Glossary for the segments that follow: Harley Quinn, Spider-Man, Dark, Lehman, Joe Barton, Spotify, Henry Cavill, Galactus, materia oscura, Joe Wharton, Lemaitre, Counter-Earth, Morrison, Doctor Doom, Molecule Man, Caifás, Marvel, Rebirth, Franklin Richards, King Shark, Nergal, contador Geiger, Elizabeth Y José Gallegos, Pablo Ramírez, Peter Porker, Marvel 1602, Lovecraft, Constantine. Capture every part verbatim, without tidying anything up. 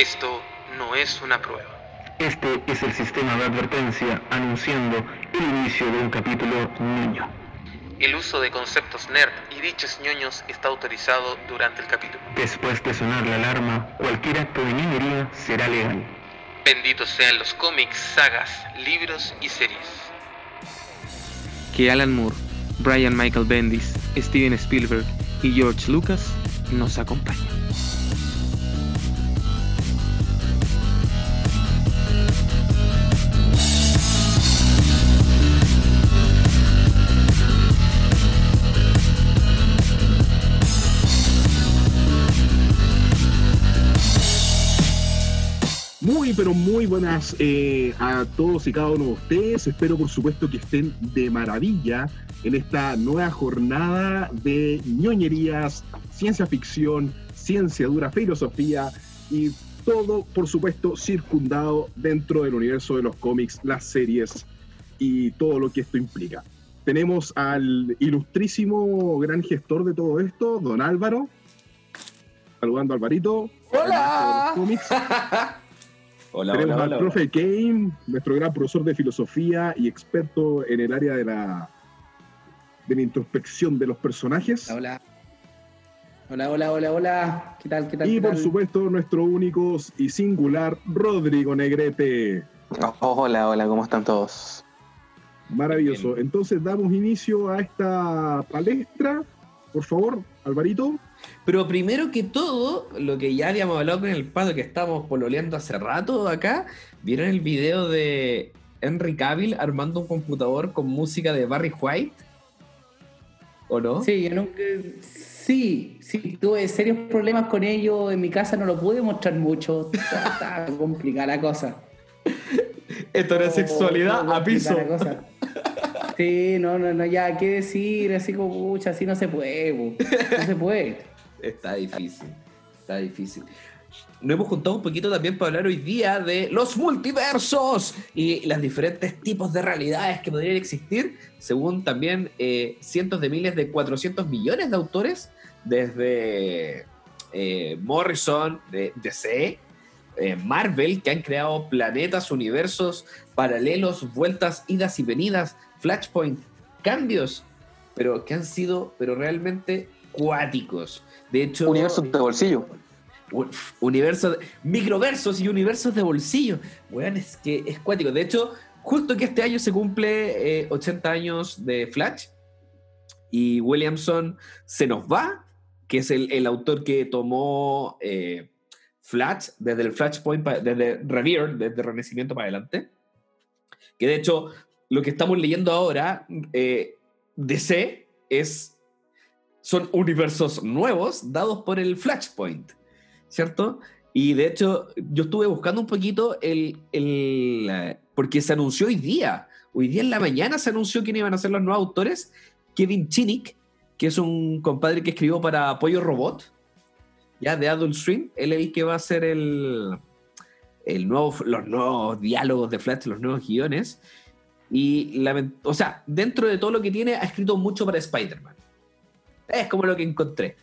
Esto no es una prueba. Este es el sistema de advertencia anunciando el inicio de un capítulo niño. El uso de conceptos nerd y dichos ñoños está autorizado durante el capítulo. Después de sonar la alarma, cualquier acto de niñería será legal. Benditos sean los cómics, sagas, libros y series. Que Alan Moore, Brian Michael Bendis, Steven Spielberg y George Lucas nos acompañan. Muy, pero muy buenas eh, a todos y cada uno de ustedes. Espero, por supuesto, que estén de maravilla en esta nueva jornada de ñoñerías, ciencia ficción, ciencia dura, filosofía y todo, por supuesto, circundado dentro del universo de los cómics, las series y todo lo que esto implica. Tenemos al ilustrísimo gran gestor de todo esto, don Álvaro. Saludando a Alvarito. ¡Hola! Hola, Tenemos hola, al hola, profe hola. Kane, nuestro gran profesor de filosofía y experto en el área de la, de la introspección de los personajes. Hola, hola, hola, hola, hola. ¿Qué tal, qué tal? Y qué por tal? Supuesto, nuestro único y singular Rodrigo Negrete. Oh, hola, hola, ¿cómo están todos? Maravilloso. Bien. Entonces damos inicio a esta palestra. Por favor, Alvarito. Pero primero que todo, lo que ya habíamos hablado con el Pato, que estábamos pololeando hace rato acá, ¿vieron el video de Henry Cavill armando un computador con música de Barry White? ¿O no? Sí, yo nunca... sí, sí, tuve serios problemas con ello, en mi casa no lo pude mostrar mucho, está complicada la cosa. Heterosexualidad no, a piso. Sí, no, no, no, ya, ¿qué decir? Así como, pucha, así no se puede, bo. no se puede. Está difícil, está difícil. Nos hemos juntado un poquito también para hablar hoy día de los multiversos y los diferentes tipos de realidades que podrían existir, según también eh, cientos de miles de cuatrocientos millones de autores, desde eh, Morrison, de D C, eh, Marvel, que han creado planetas, universos, paralelos, vueltas, idas y venidas, flashpoint, cambios, pero que han sido, pero realmente cuáticos. De hecho, universos de bolsillo. Universos, microversos y universos de bolsillo. Weón, es que es cuático. De hecho, justo que este año se cumple eh, ochenta años de Flash y Williamson se nos va, que es el, el autor que tomó eh, Flash desde el flashpoint, pa, desde Rebirth, desde Renacimiento para adelante. Que de hecho, lo que estamos leyendo ahora, eh, D C, es, son universos nuevos dados por el Flashpoint, ¿cierto? Y de hecho, yo estuve buscando un poquito el, el... porque se anunció hoy día. Hoy día en la mañana se anunció quiénes iban a ser los nuevos autores. Kevin Sinek, que es un compadre que escribió para Pollo Robot, ya de Adult Swim, él es el que va a hacer el, el nuevo, los nuevos diálogos de Flash, los nuevos guiones. Y, la, o sea, dentro de todo lo que tiene, ha escrito mucho para Spider-Man. Es como lo que encontré.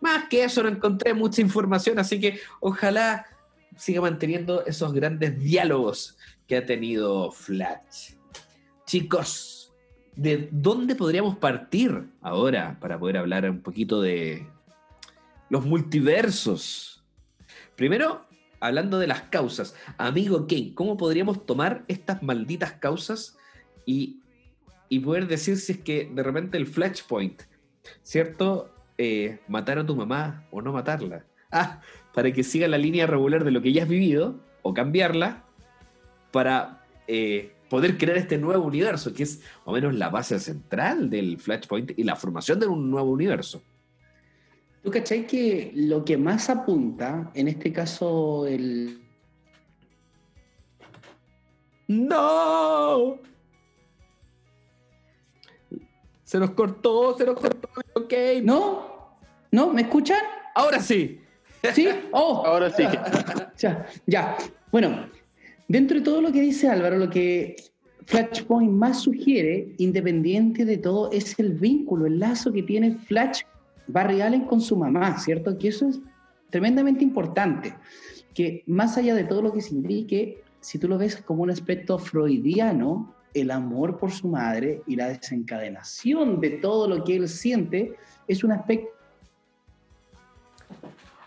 Más que eso, no encontré mucha información, así que ojalá siga manteniendo esos grandes diálogos que ha tenido Flash. Chicos, ¿de dónde podríamos partir ahora para poder hablar un poquito de los multiversos? Primero, hablando de las causas. Amigo King, ¿cómo podríamos tomar estas malditas causas y, y poder decir si es que de repente el Flashpoint, ¿cierto? Eh, matar a tu mamá o no matarla. Ah, para que siga la línea regular de lo que ya has vivido, o cambiarla, para eh, poder crear este nuevo universo, que es más o menos la base central del Flashpoint y la formación de un nuevo universo. ¿Tú cachai que lo que más apunta, en este caso, el... ¡No! Se nos cortó, se nos cortó, ok. ¿No? ¿No? ¿Me escuchan? Ahora sí. ¿Sí? Oh. Ahora sí. Ya, ya. Bueno, dentro de todo lo que dice Álvaro, lo que Flashpoint más sugiere, independiente de todo, es el vínculo, el lazo que tiene Flash Barry Allen con su mamá, ¿cierto? Que eso es tremendamente importante. que más allá de todo lo que signifique, si tú lo ves como un aspecto freudiano, el amor por su madre y la desencadenación de todo lo que él siente es un aspecto...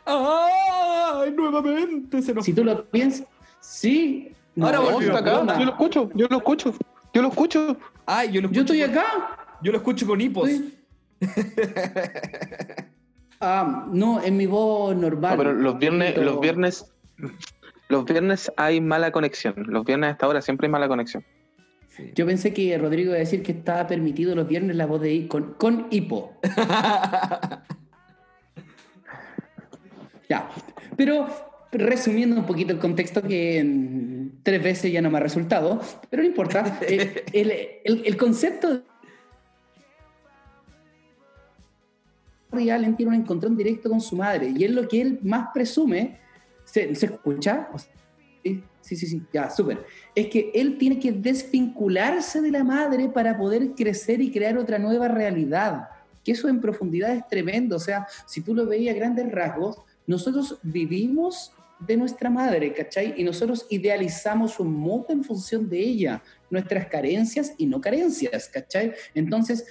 ¡Ay, nuevamente! Se nos... Si tú lo piensas, sí. Ahora no, volvió. Acá. Broma. Yo lo escucho, yo lo escucho, yo lo escucho. Ay, yo lo escucho. Yo estoy con... acá. Yo lo escucho con hipos. ¿Sí? Ah, no, en mi voz normal. No, pero los viernes, poquito... los viernes, los viernes hay mala conexión. Los viernes a esta hora siempre hay mala conexión. Sí. Yo pensé que Rodrigo iba a decir que estaba permitido los viernes la voz de I con, con hipo. Ya, pero resumiendo un poquito el contexto que en tres veces ya no me ha resultado, pero no importa, el, el, el, el concepto de Barry Allen tiene un encontrón directo con su madre y es lo que él más presume. ¿Se, se escucha? Sí, sí, sí, ya, súper. Es que él tiene que desvincularse de la madre para poder crecer y crear otra nueva realidad, que eso en profundidad es tremendo. O sea, si tú lo veías a grandes rasgos, nosotros vivimos de nuestra madre, ¿cachai? Y nosotros idealizamos un mundo en función de ella, nuestras carencias y no carencias, ¿cachai? Entonces,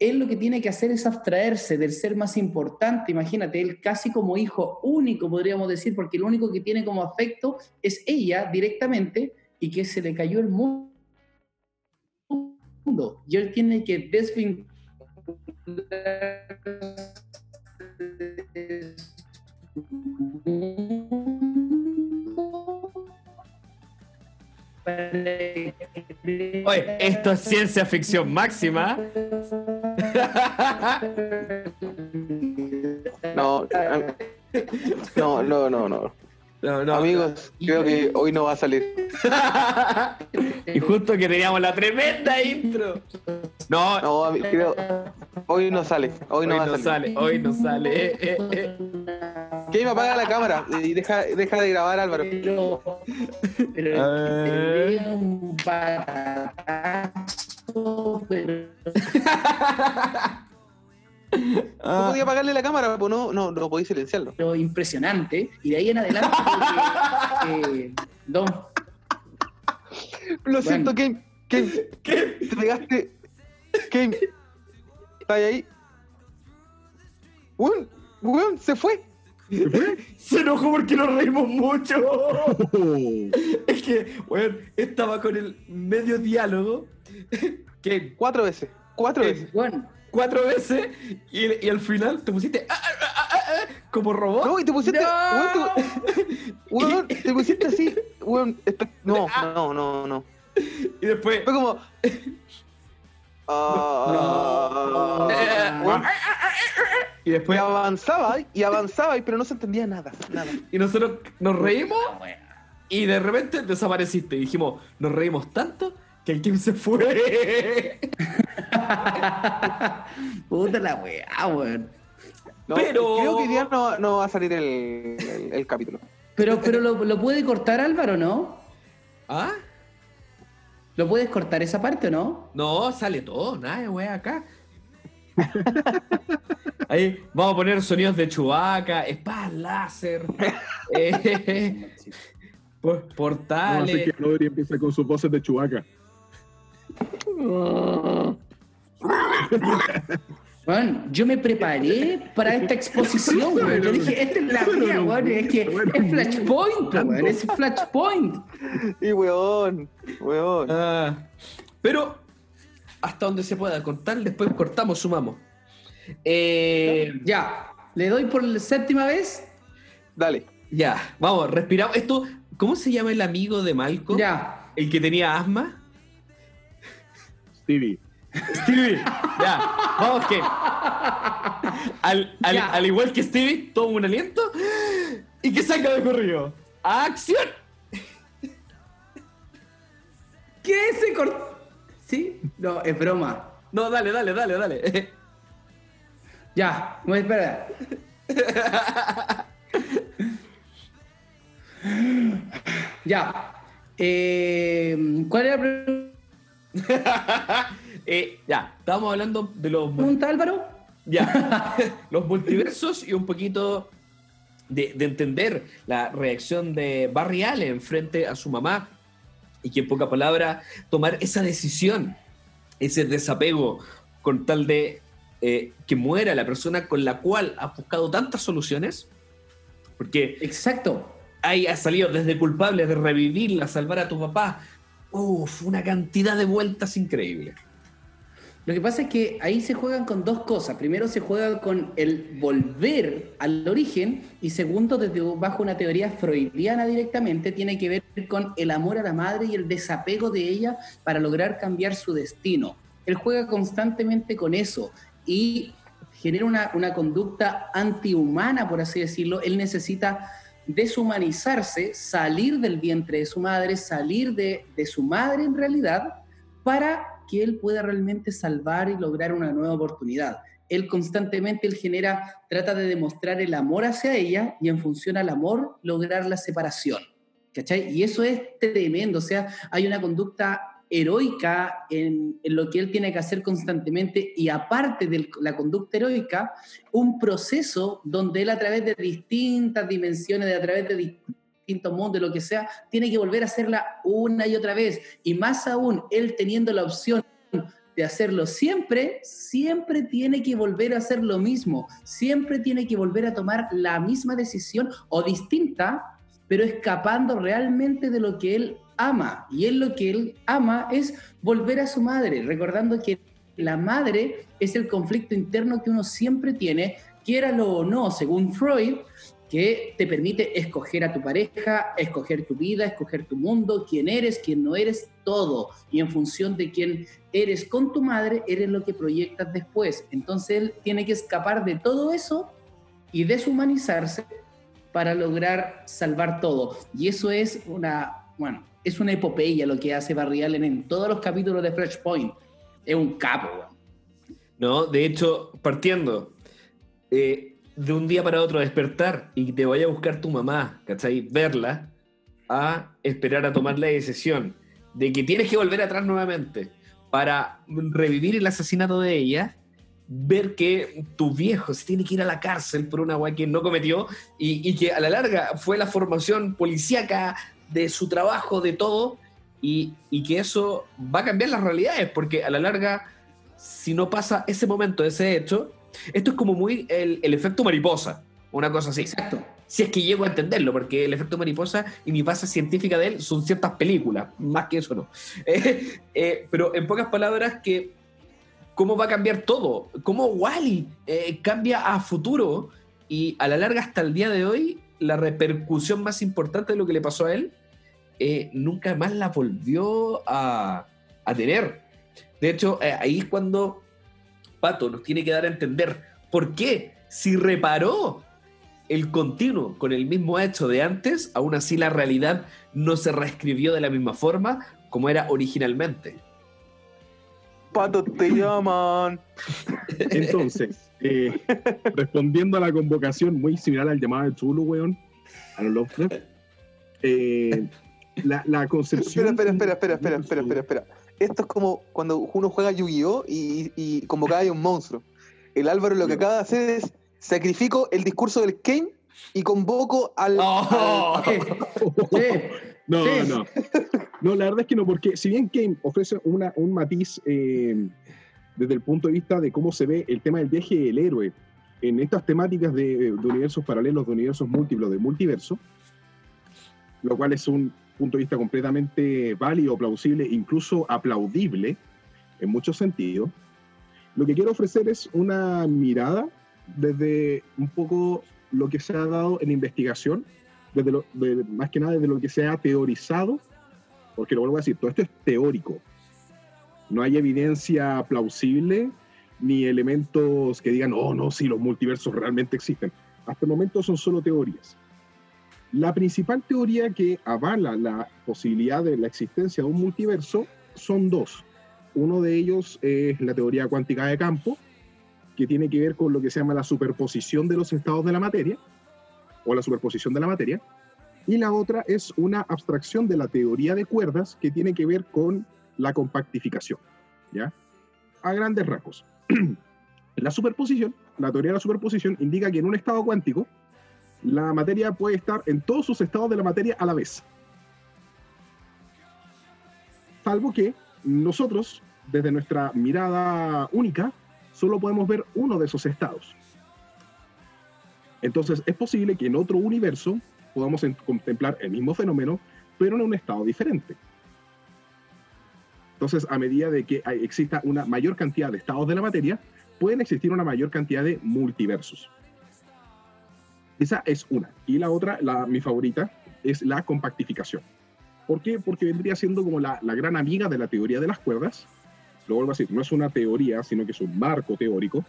él lo que tiene que hacer es abstraerse del ser más importante. Imagínate, él casi como hijo único, podríamos decir, porque lo único que tiene como afecto es ella directamente y que se le cayó el mundo. Y él tiene que desvincularse Oye, esto es ciencia ficción máxima. No, no, no, no, no. No, no. Amigos, creo que hoy no va a salir. Y justo que teníamos la tremenda intro. No, no, creo hoy no sale, hoy no, hoy va no a salir. sale, hoy no sale. Eh, eh, eh. Que me apaga la cámara y deja, deja de grabar, Álvaro. Pero, pero tenía un patazo, pero... Ah. No podía apagarle la cámara, pues no, no, no podía silenciarlo. Pero impresionante, y de ahí en adelante que, eh, don. Lo bueno. siento, Kane, Kane, Kane, te pegaste. Kane, está ahí. Weón, weón, se fue. Se enojó porque nos reímos mucho. Es que, weón, estaba con el medio diálogo. Kane, cuatro veces, cuatro Kane, veces. Bueno. Cuatro veces y, y al final te pusiste ah, ah, ah, ah, ah, como robot. No, y te pusiste. No. Weón, te, te pusiste así. Weón, no, no, no, no. Y después. Fue como. Ah, no. No. Y después. Y avanzaba y avanzaba, pero no se entendía nada, nada. Y nosotros nos reímos y de repente desapareciste. Y dijimos, nos reímos tanto que el Kim se fue. Puta la weá, weón. No, pero... Creo que ya no, no va a salir el, el, el capítulo. Pero, pero lo, lo puede cortar Álvaro, ¿no? ¿Ah? ¿Lo puedes cortar esa parte o no? No, sale todo, nada de weá acá. Ahí vamos a poner sonidos de Chewbacca, espadas láser. eh, portales. No sé que Rodri empieza con sus voces de Chewbacca. Bueno, yo me preparé para esta exposición, güey. Yo dije, esta es la mía, güey. Es que es Flashpoint, güey. Es Flashpoint. Y weón, weón. Ah, pero hasta donde se pueda cortar, después cortamos, sumamos. Eh, ya, le doy por la séptima vez. Dale. Ya, vamos, respiramos. Esto, ¿cómo se llama el amigo de Malcolm? Ya. El que tenía asma. Stevie. Stevie, ya, vamos que al, al, ya. al igual que Stevie, toma un aliento y que salga de corrido. ¡Acción! ¿Qué se cortó? ¿Sí? No, es broma. No, dale, dale, dale, dale. Ya, voy a esperar. Ya. Eh, ¿Cuál era la pregunta? eh, ya, estábamos hablando de los... ¿Pregunta, Álvaro? Ya, los multiversos y un poquito de, de entender la reacción de Barry Allen frente a su mamá y que, en pocas palabras, tomar esa decisión, ese desapego con tal de eh, que muera la persona con la cual ha buscado tantas soluciones, porque exacto, ahí ha salido desde culpable de revivirla, salvar a tu papá, uff, una cantidad de vueltas increíble. Lo que pasa es que ahí se juegan con dos cosas. Primero, se juegan con el volver al origen, y segundo, desde bajo una teoría freudiana directamente, tiene que ver con el amor a la madre y el desapego de ella para lograr cambiar su destino. Él juega constantemente con eso y genera una, una conducta antihumana, por así decirlo. Él necesita deshumanizarse, salir del vientre de su madre, salir de, de su madre en realidad, para que él pueda realmente salvar y lograr una nueva oportunidad. Él constantemente, él genera, trata de demostrar el amor hacia ella y en función al amor lograr la separación, ¿cachai? Y eso es tremendo, o sea, hay una conducta heroica en, en lo que él tiene que hacer constantemente, y aparte de la conducta heroica, un proceso donde él, a través de distintas dimensiones, de, a través de distintas quinto mundo, lo que sea, tiene que volver a hacerla una y otra vez, y más aún, él teniendo la opción de hacerlo siempre, siempre tiene que volver a hacer lo mismo, siempre tiene que volver a tomar la misma decisión, o distinta, pero escapando realmente de lo que él ama, y él, lo que él ama es volver a su madre, recordando que la madre es el conflicto interno que uno siempre tiene, quiéralo o no, según Freud, que te permite escoger a tu pareja, escoger tu vida, escoger tu mundo, quién eres, quién no eres, todo. Y en función de quién eres con tu madre, eres lo que proyectas después. Entonces él tiene que escapar de todo eso y deshumanizarse para lograr salvar todo. Y eso es una, bueno, es una epopeya lo que hace Barry Allen en todos los capítulos de Flashpoint. Es un capo, güey. No, de hecho, partiendo... Eh... de un día para otro despertar y te vaya a buscar tu mamá, ¿cachai? Verla, a esperar a tomar la decisión de que tienes que volver atrás nuevamente para revivir el asesinato de ella, ver que tu viejo se tiene que ir a la cárcel por una weá que no cometió y, y que a la larga fue la formación policíaca de su trabajo, de todo, y, y que eso va a cambiar las realidades, porque a la larga, si no pasa ese momento, ese hecho... Esto es como muy el, el efecto mariposa, una cosa así. Exacto. Si es que llego a entenderlo, porque el efecto mariposa y mi base científica de él son ciertas películas, más que eso no. Eh, eh, pero en pocas palabras, que cómo va a cambiar todo, cómo Wally eh, cambia a futuro, y a la larga hasta el día de hoy la repercusión más importante de lo que le pasó a él eh, nunca más la volvió a, a tener. De hecho, eh, ahí es cuando... Pato nos tiene que dar a entender por qué, si reparó el continuo con el mismo hecho de antes, aún así la realidad no se reescribió de la misma forma como era originalmente. Pato, te llaman. Entonces, eh, respondiendo a la convocación, muy similar al llamado de Chulu, weón, a los Lovecraft, eh, la, la concepción... Espera, espera, espera, espera, espera, espera, espera. Esto es como cuando uno juega Yu-Gi-Oh! y, y convocaba a un monstruo. El Álvaro lo que acaba de hacer es sacrifico el discurso del Kane y convoco al... Oh, al... Sí. No, sí. no. No, la verdad es que no, porque si bien Kane ofrece una, un matiz eh, desde el punto de vista de cómo se ve el tema del viaje del héroe en estas temáticas de, de universos paralelos, de universos múltiplos, de multiverso, lo cual es un... punto de vista completamente válido, plausible, incluso aplaudible en muchos sentidos. Lo que quiero ofrecer es una mirada desde un poco lo que se ha dado en investigación, desde lo, de, más que nada desde lo que se ha teorizado, porque lo vuelvo a decir, todo esto es teórico. No hay evidencia plausible ni elementos que digan, oh no, si los multiversos realmente existen. Hasta el momento son solo teorías. La principal teoría que avala la posibilidad de la existencia de un multiverso son dos. Uno de ellos es la teoría cuántica de campo, que tiene que ver con lo que se llama la superposición de los estados de la materia, o la superposición de la materia. Y la otra es una abstracción de la teoría de cuerdas, que tiene que ver con la compactificación, ¿ya? A grandes rasgos. La superposición, la teoría de la superposición, indica que en un estado cuántico, la materia puede estar en todos sus estados de la materia a la vez. Salvo que nosotros, desde nuestra mirada única, solo podemos ver uno de esos estados. Entonces es posible que en otro universo podamos contemplar el mismo fenómeno, pero en un estado diferente. Entonces, a medida de que exista una mayor cantidad de estados de la materia, pueden existir una mayor cantidad de multiversos. Esa es una. Y la otra, la, mi favorita, es la compactificación. ¿Por qué? Porque vendría siendo como la, la gran amiga de la teoría de las cuerdas. Lo vuelvo a decir, no es una teoría, sino que es un marco teórico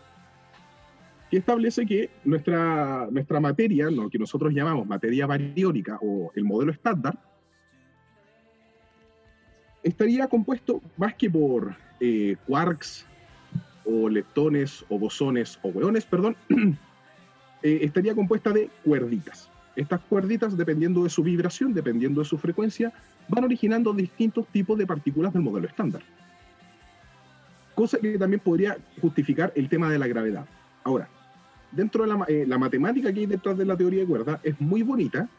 que establece que nuestra, nuestra materia, lo que nosotros llamamos materia bariónica o el modelo estándar, estaría compuesto más que por eh, quarks o leptones o bosones o hueones, perdón, eh, estaría compuesta de cuerditas. Estas cuerditas, dependiendo de su vibración, dependiendo de su frecuencia, van originando distintos tipos de partículas del modelo estándar. Cosa que también podría justificar el tema de la gravedad. Ahora, dentro de la, eh, la matemática que hay detrás de la teoría de cuerdas es muy bonita,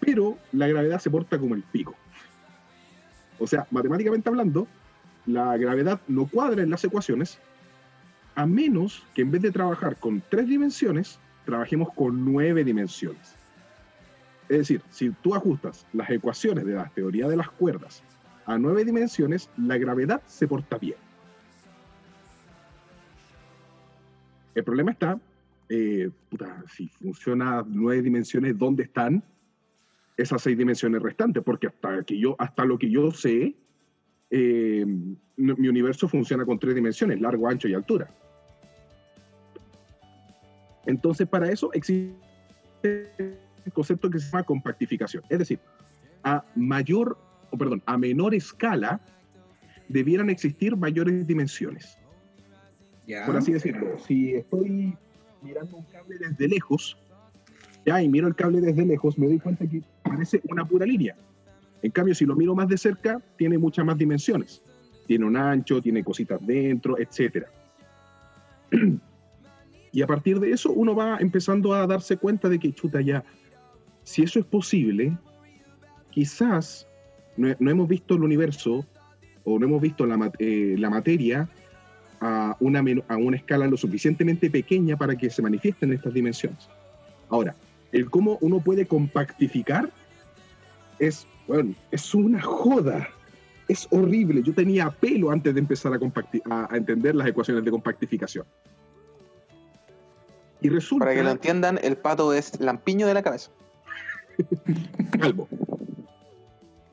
pero la gravedad se porta como el pico. O sea, matemáticamente hablando, la gravedad no cuadra en las ecuaciones, a menos que en vez de trabajar con tres dimensiones, trabajemos con nueve dimensiones. Es decir, si tú ajustas las ecuaciones de la teoría de las cuerdas a nueve dimensiones, la gravedad se porta bien. El problema está, eh, puta, si funciona nueve dimensiones, ¿dónde están esas seis dimensiones restantes? Porque hasta, que yo, hasta lo que yo sé, eh, mi universo funciona con tres dimensiones, largo, ancho y altura. Entonces, para eso existe el concepto que se llama compactificación. Es decir, a mayor, o perdón, a menor escala, debieran existir mayores dimensiones. Yeah. Por así decirlo, si estoy mirando un cable desde lejos, ya, y miro el cable desde lejos, me doy cuenta que parece una pura línea. En cambio, si lo miro más de cerca, tiene muchas más dimensiones. Tiene un ancho, tiene cositas dentro, etcétera. Y a partir de eso, uno va empezando a darse cuenta de que, chuta, ya, si eso es posible, quizás no, no hemos visto el universo, o no hemos visto la, eh, la materia, A una, a una escala lo suficientemente pequeña para que se manifiesten estas dimensiones. Ahora, el cómo uno puede compactificar es, bueno, es una joda, es horrible. Yo tenía pelo antes de empezar a, a, a entender las ecuaciones de compactificación. Y resulta, para que lo entiendan, el pato es lampiño de la cabeza. Calvo.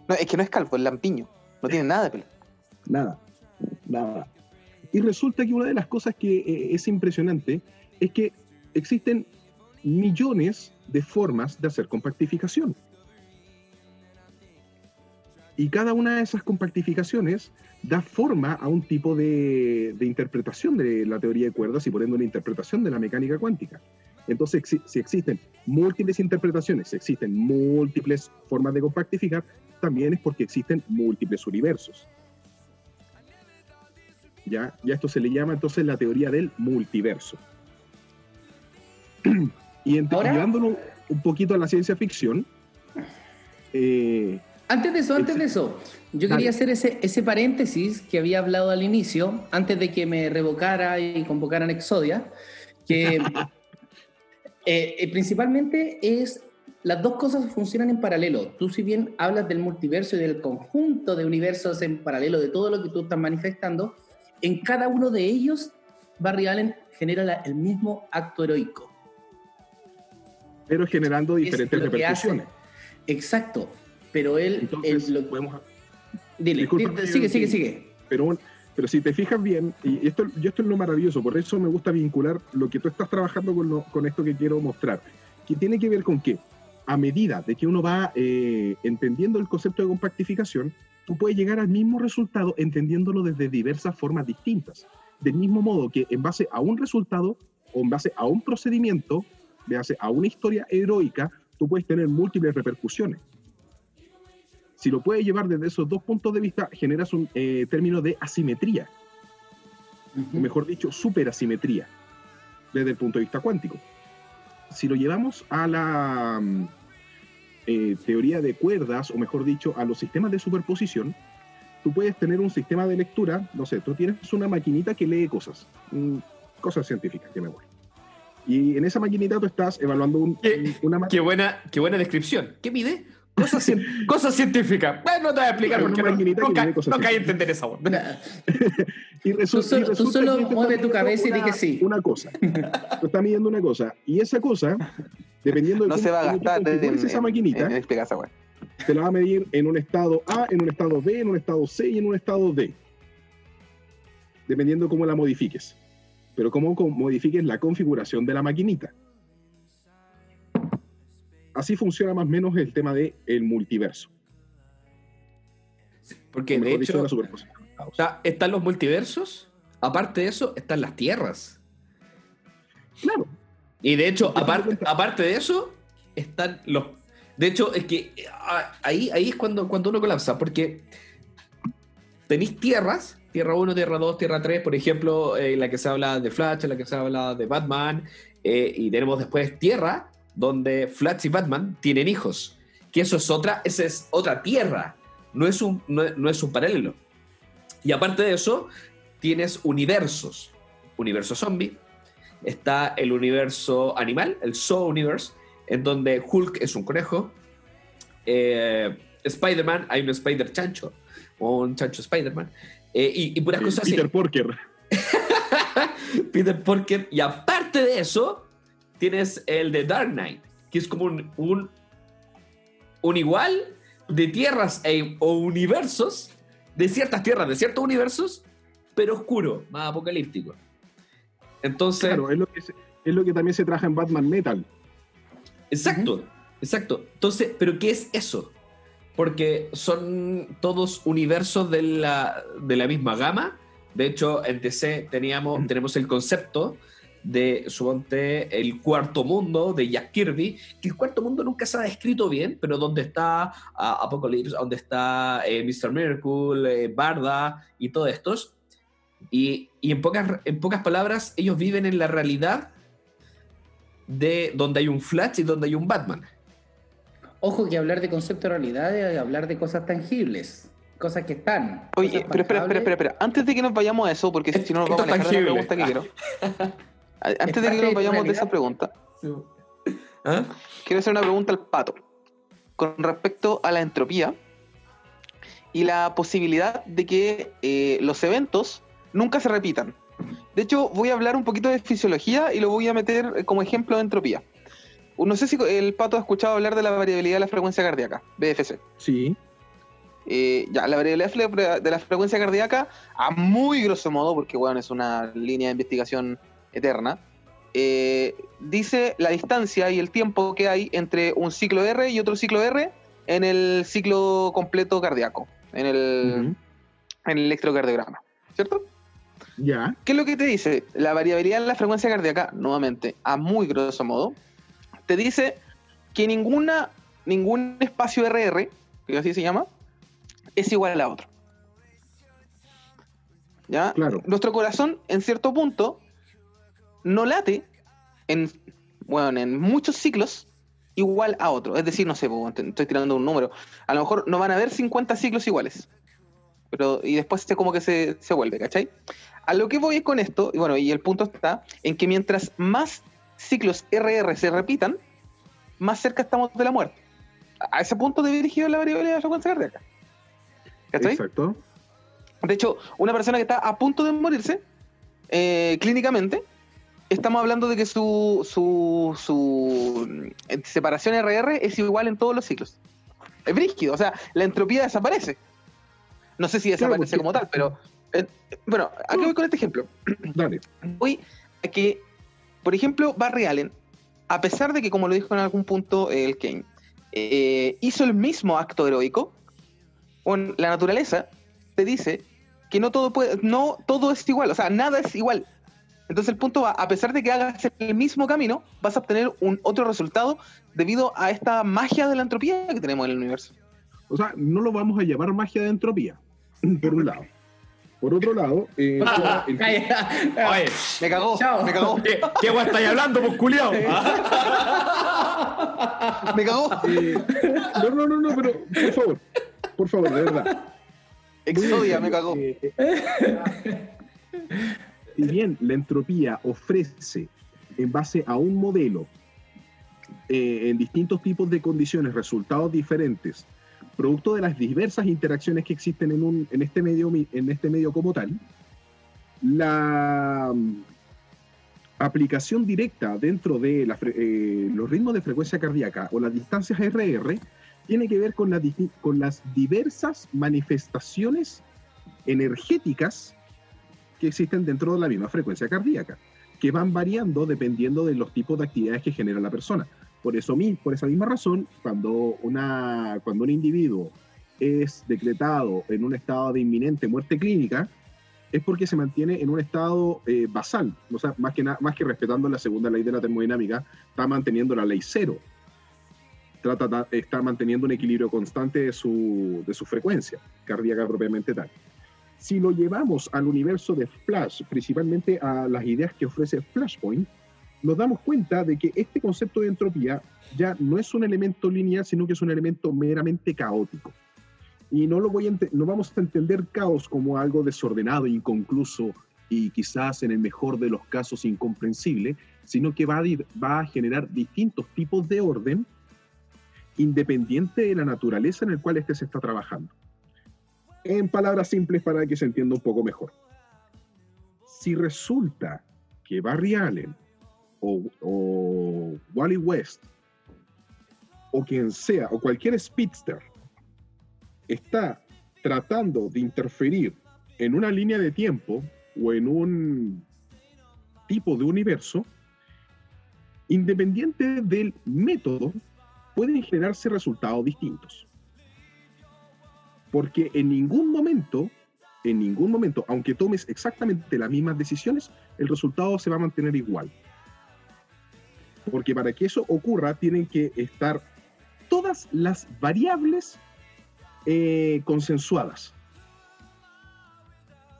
No, es que no es calvo, es lampiño. No tiene nada de pelo. Nada, nada. Y resulta que una de las cosas que eh, es impresionante es que existen millones de formas de hacer compactificación. Y cada una de esas compactificaciones da forma a un tipo de, de interpretación de la teoría de cuerdas y por ende una interpretación de la mecánica cuántica. Entonces, si, si existen múltiples interpretaciones, si existen múltiples formas de compactificar, también es porque existen múltiples universos. Ya, ya esto se le llama entonces la teoría del multiverso. Y llevándolo un poquito a la ciencia ficción. Eh, antes de eso, antes de eso, yo dale. quería hacer ese, ese paréntesis que había hablado al inicio, antes de que me revocara y convocaran Exodia, que eh, principalmente es, las dos cosas funcionan en paralelo. Tú, si bien hablas del multiverso y del conjunto de universos en paralelo, de todo lo que tú estás manifestando, en cada uno de ellos, Barry Allen genera la, el mismo acto heroico. Pero generando diferentes repercusiones. Exacto. Pero él... Entonces, él lo, podemos... Dile, disculpa, sigue, sigue, sigue, sigue. Pero, pero si te fijas bien, y esto, y esto es lo maravilloso, por eso me gusta vincular lo que tú estás trabajando con, lo, con esto que quiero mostrar, que tiene que ver con que, a medida de que uno va eh, entendiendo el concepto de compactificación, tú puedes llegar al mismo resultado entendiéndolo desde diversas formas distintas. Del mismo modo que en base a un resultado o en base a un procedimiento, en base a una historia heroica, tú puedes tener múltiples repercusiones. Si lo puedes llevar desde esos dos puntos de vista, generas un eh, término de asimetría. Uh-huh. O mejor dicho, superasimetría, desde el punto de vista cuántico. si lo llevamos a la eh, teoría de cuerdas, o mejor dicho, a los sistemas de superposición, tú puedes tener un sistema de lectura, no sé, tú tienes una maquinita que lee cosas, cosas científicas, que me voy. Y en esa maquinita tú estás evaluando un, qué, una maquinita. Qué buena, qué buena descripción. ¿Qué pide? Cosas, cosas científicas. Bueno, te voy a explicar porque no, nunca, nunca hay entender esa voz. Y resulta, tú, y resulta tú solo mueve tu cabeza una, y di que sí. Una cosa. Tú estás midiendo una cosa. Y esa cosa, dependiendo de no cómo se va a gastar de, de, esa en, maquinita, en, en este caso, bueno. Te la va a medir en un estado A, en un estado B, en un estado C y en un estado D. Dependiendo de cómo la modifiques. Pero cómo modifiques la configuración de la maquinita. Así funciona más o menos el tema del multiverso. Porque de hecho está, están los multiversos, aparte de eso están las tierras. Claro. Y de hecho, aparte, aparte de eso, están los... De hecho, es que ahí, ahí es cuando, cuando uno colapsa, porque tenés tierras... Tierra uno, Tierra dos, Tierra tres, por ejemplo, eh, en la que se habla de Flash, en la que se habla de Batman, eh, y tenemos después Tierra, donde Flash y Batman tienen hijos, que eso es otra, esa es otra Tierra, no es, un, no, no es un paralelo. Y aparte de eso, tienes universos, universo zombie, está el universo animal, el Zoo Universe, en donde Hulk es un conejo, eh, Spider-Man, hay un Spider-Chancho, o un Chancho Spider-Man, Eh, y, y puras cosas Peter así. Porker. Peter Porker. Y aparte de eso, tienes el de Dark Knight, que es como un, un, un igual de tierras e, o universos, de ciertas tierras, de ciertos universos, pero oscuro, más apocalíptico. Entonces... Claro, es lo que, se, es lo que también se trabaja en Batman Metal. Exacto, uh-huh. exacto. Entonces, ¿pero qué es eso? Porque son todos universos de la, de la misma gama. De hecho, en D C teníamos, tenemos el concepto de, suponte, el cuarto mundo de Jack Kirby, que el cuarto mundo nunca se ha descrito bien, pero donde está uh, Apokolips, donde está eh, mister Miracle, eh, Barda y todos estos. Y, y en, pocas, en pocas palabras, ellos viven en la realidad de donde hay un Flash y donde hay un Batman. Ojo que hablar de concepto de realidad es hablar de cosas tangibles, cosas que están. Oye, pero espera, espera, espera, espera. Antes de que nos vayamos a eso, porque si no nos vamos a alejar de la pregunta que quiero. Antes de que nos vayamos de esa pregunta, sí. ¿Ah? Quiero hacer una pregunta al Pato. Con respecto a la entropía y la posibilidad de que eh, los eventos nunca se repitan. De hecho, voy a hablar un poquito de fisiología y lo voy a meter como ejemplo de entropía. No sé si el Pato ha escuchado hablar de la variabilidad de la frecuencia cardíaca, B F C. Sí. Eh, ya, la variabilidad de la frecuencia cardíaca, a muy grosso modo, porque bueno, es una línea de investigación eterna, eh, dice la distancia y el tiempo que hay entre un ciclo R y otro ciclo R en el ciclo completo cardíaco, en el, uh-huh. en el electrocardiograma, ¿cierto? Ya. Yeah. ¿Qué es lo que te dice? La variabilidad de la frecuencia cardíaca, nuevamente, a muy grosso modo, te dice que ninguna, ningún espacio R R, que así se llama, es igual a otro. ¿Ya? Claro. Nuestro corazón, en cierto punto, no late en, bueno, en muchos ciclos igual a otro. Es decir, no sé, estoy tirando un número. A lo mejor no van a haber cincuenta ciclos iguales. Pero, y después como que se, se vuelve, ¿cachai? A lo que voy con esto, y bueno, y el punto está en que mientras más ciclos R R se repitan, más cerca estamos de la muerte. A ese punto te dirigió la variabilidad de la frecuencia cardíaca. ¿Cachai? Exacto. De hecho, una persona que está a punto de morirse, eh, clínicamente, estamos hablando de que su, su, su separación R R es igual en todos los ciclos. Es brígido, o sea, la entropía desaparece. No sé si desaparece claro, porque... como tal, pero... Eh, bueno, ¿a qué voy con este ejemplo? Dale. Voy a que... Por ejemplo, Barry Allen, a pesar de que, como lo dijo en algún punto eh, el Kane, eh, hizo el mismo acto heroico, con la naturaleza te dice que no todo puede, no todo es igual, o sea, nada es igual. Entonces el punto va, a pesar de que hagas el mismo camino, vas a obtener un otro resultado debido a esta magia de la entropía que tenemos en el universo. O sea, no lo vamos a llamar magia de entropía, por un lado. Por otro lado, eh, ah, el... Oye, me cagó, Chao. me cagó. ¿Qué, qué guay estáis hablando, pues, culiao? Me cagó. Eh, no, no, no, no, pero por favor, por favor, de verdad. Exodia, me cagó. Eh, si bien la entropía ofrece, en base a un modelo, eh, en distintos tipos de condiciones, resultados diferentes, producto de las diversas interacciones que existen en, un, en, este, medio, en este medio como tal, la um, aplicación directa dentro de la, eh, los ritmos de frecuencia cardíaca o las distancias R R tiene que ver con, la, con las diversas manifestaciones energéticas que existen dentro de la misma frecuencia cardíaca, que van variando dependiendo de los tipos de actividades que genera la persona. Por eso, por esa misma razón, cuando, una, cuando un individuo es decretado en un estado de inminente muerte clínica, es porque se mantiene en un estado eh, basal, o sea, más que, na- más que respetando la segunda ley de la termodinámica, está manteniendo la ley cero, trata ta- está manteniendo un equilibrio constante de su, de su frecuencia cardíaca propiamente tal. Si lo llevamos al universo de Flash, principalmente a las ideas que ofrece Flashpoint, nos damos cuenta de que este concepto de entropía ya no es un elemento lineal, sino que es un elemento meramente caótico. Y no, lo voy a ent- no vamos a entender caos como algo desordenado, inconcluso y quizás en el mejor de los casos incomprensible, sino que va a, dir- va a generar distintos tipos de orden independiente de la naturaleza en el cual este se está trabajando. En palabras simples para que se entienda un poco mejor. Si resulta que Barry Allen O, o Wally West o quien sea o cualquier speedster está tratando de interferir en una línea de tiempo o en un tipo de universo, independiente del método pueden generarse resultados distintos, porque en ningún momento en ningún momento, aunque tomes exactamente las mismas decisiones, el resultado se va a mantener igual. Porque para que eso ocurra tienen que estar todas las variables eh, consensuadas.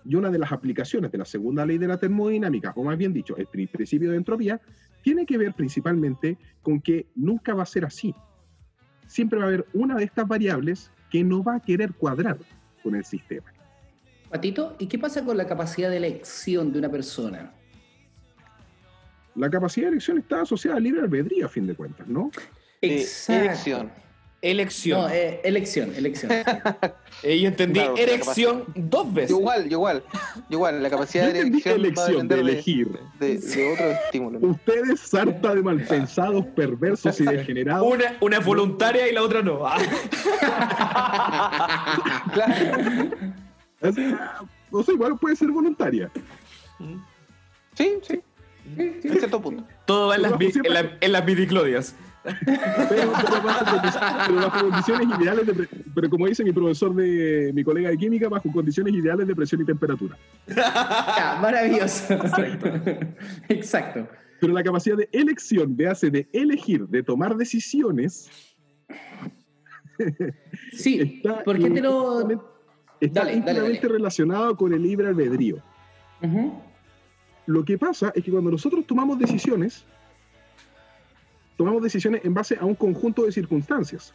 Y una de las aplicaciones de la segunda ley de la termodinámica, o más bien dicho, el principio de entropía, tiene que ver principalmente con que nunca va a ser así. Siempre va a haber una de estas variables que no va a querer cuadrar con el sistema. Patito, ¿y qué pasa con la capacidad de elección de una persona? La capacidad de elección está asociada al libre albedrío, a fin de cuentas, ¿no? Exacto. Elección. Elección. No, eh, elección, elección. eh, yo entendí claro, erección dos veces. Yo igual, yo igual. Yo igual, la capacidad de elección, elección va a de elegir. De, de, de otro estímulo. Ustedes, sarta de malpensados, perversos y degenerados. Una, una voluntaria y la otra no. Claro. Así, no sé, igual puede ser voluntaria. Sí, sí. Sí, sí, en cierto punto. Todo va en las, vi- en la, en las vidiclodias. Pero, pero bajo condiciones ideales de pre- pero como dice mi profesor de mi colega de química, bajo condiciones ideales de presión y temperatura. Ah, maravilloso. Exacto. Exacto. Pero la capacidad de elección, de hace de elegir, de tomar decisiones. Sí, ¿por qué te lo está íntimamente relacionado con el libre albedrío? Ajá. Uh-huh. Lo que pasa es que cuando nosotros tomamos decisiones, tomamos decisiones en base a un conjunto de circunstancias,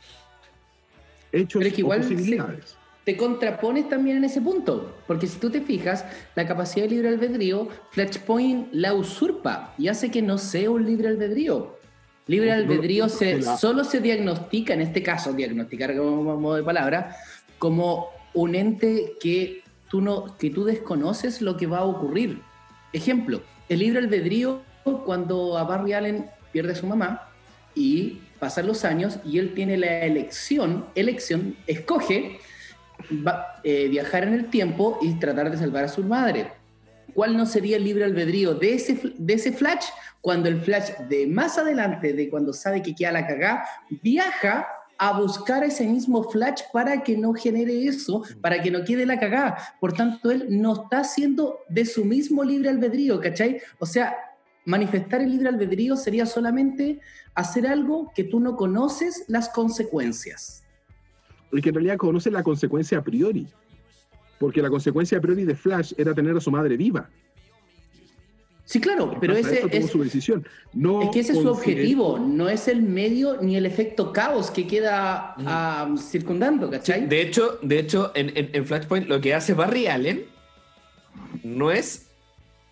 hechos o posibilidades. Te contrapones también en ese punto, porque si tú te fijas, la capacidad de libre albedrío, Flashpoint la usurpa y hace que no sea un libre albedrío. Libre albedrío se, solo se diagnostica, en este caso, diagnosticar como modo de palabra, como un ente que tú, no, que tú desconoces lo que va a ocurrir. Ejemplo, el libre albedrío cuando a Barry Allen pierde a su mamá y pasan los años y él tiene la elección, elección, escoge va, eh, viajar en el tiempo y tratar de salvar a su madre. ¿Cuál no sería el libre albedrío de ese, de ese Flash? Cuando el Flash de más adelante, de cuando sabe que queda la cagá, viaja a buscar ese mismo Flash para que no genere eso, para que no quede la cagada. Por tanto, él no está haciendo de su mismo libre albedrío, ¿cachai? O sea, manifestar el libre albedrío sería solamente hacer algo que tú no conoces las consecuencias. Y que en realidad conoces la consecuencia a priori. porque la consecuencia a priori de Flash era tener a su madre viva. Sí, claro, pero ese es, su decisión. No es que ese es su objetivo, no es el medio ni el efecto caos que queda uh-huh. uh, circundando, ¿cachai? Sí, de hecho, de hecho en, en, en Flashpoint lo que hace Barry Allen no es,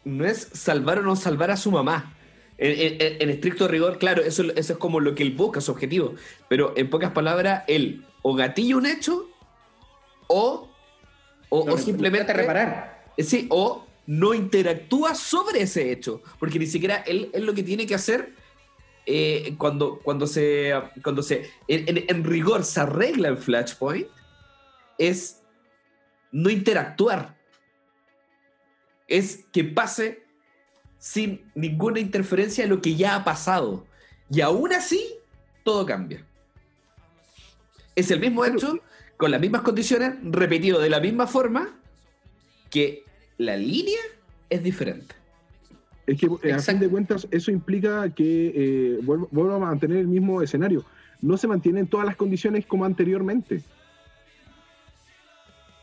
no es salvar o no salvar a su mamá. En, en, en estricto rigor, claro, eso, eso es como lo que él busca, su objetivo. Pero en pocas palabras, él o gatilla un hecho o, o, no, o simplemente... reparar. Sí, o... no interactúa sobre ese hecho, porque ni siquiera él es lo que tiene que hacer eh, cuando, cuando se, cuando se en, en, en rigor se arregla en Flashpoint, es no interactuar, es que pase sin ninguna interferencia de lo que ya ha pasado, y aún así todo cambia. Es el mismo hecho, con las mismas condiciones, repetido de la misma forma, que la línea es diferente. Es que eh, a fin de cuentas eso implica que eh, vuelvo, vuelvo a mantener el mismo escenario. No se mantienen todas las condiciones como anteriormente.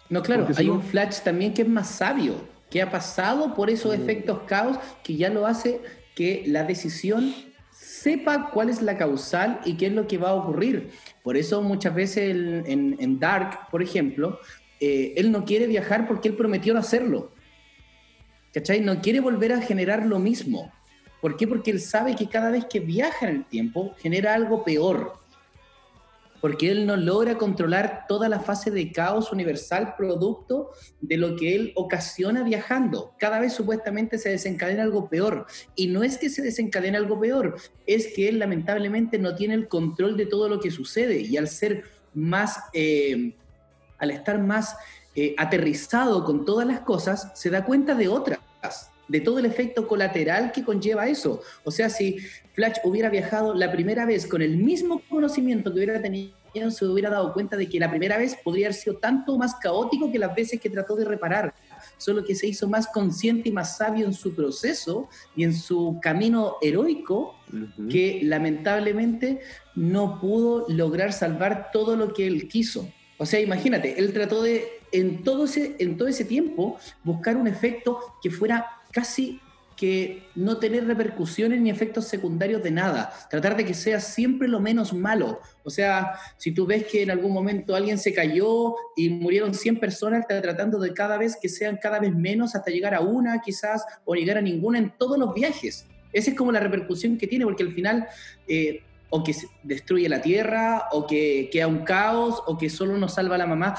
No, claro, porque hay si no... un Flash también que es más sabio, que ha pasado por esos mm. efectos caos, que ya lo hace que la decisión sepa cuál es la causal y qué es lo que va a ocurrir. Por eso muchas veces el, en, en Dark, por ejemplo, eh, él no quiere viajar porque él prometió no hacerlo. ¿Cachai? No quiere volver a generar lo mismo. ¿Por qué? Porque él sabe que cada vez que viaja en el tiempo genera algo peor. Porque él no logra controlar toda la fase de caos universal producto de lo que él ocasiona viajando. Cada vez supuestamente se desencadena algo peor. Y no es que se desencadene algo peor, es que él lamentablemente no tiene el control de todo lo que sucede. Y al ser más... Eh, al estar más... Eh, aterrizado con todas las cosas, se da cuenta de otras, de todo el efecto colateral que conlleva eso. O sea, si Flash hubiera viajado la primera vez con el mismo conocimiento que hubiera tenido, se hubiera dado cuenta de que la primera vez podría haber sido tanto más caótico que las veces que trató de reparar, solo que se hizo más consciente y más sabio en su proceso y en su camino heroico, uh-huh. que lamentablemente no pudo lograr salvar todo lo que él quiso. O sea, imagínate, él trató de, en todo ese, en todo ese tiempo, buscar un efecto que fuera casi que no tener repercusiones ni efectos secundarios de nada. Tratar de que sea siempre lo menos malo. O sea, si tú ves que en algún momento alguien se cayó y murieron cien personas, tratando de cada vez que sean cada vez menos hasta llegar a una quizás, o llegar a ninguna en todos los viajes. Esa es como la repercusión que tiene, porque al final... Eh, o que destruye la tierra, o que queda un caos, o que solo nos salva la mamá.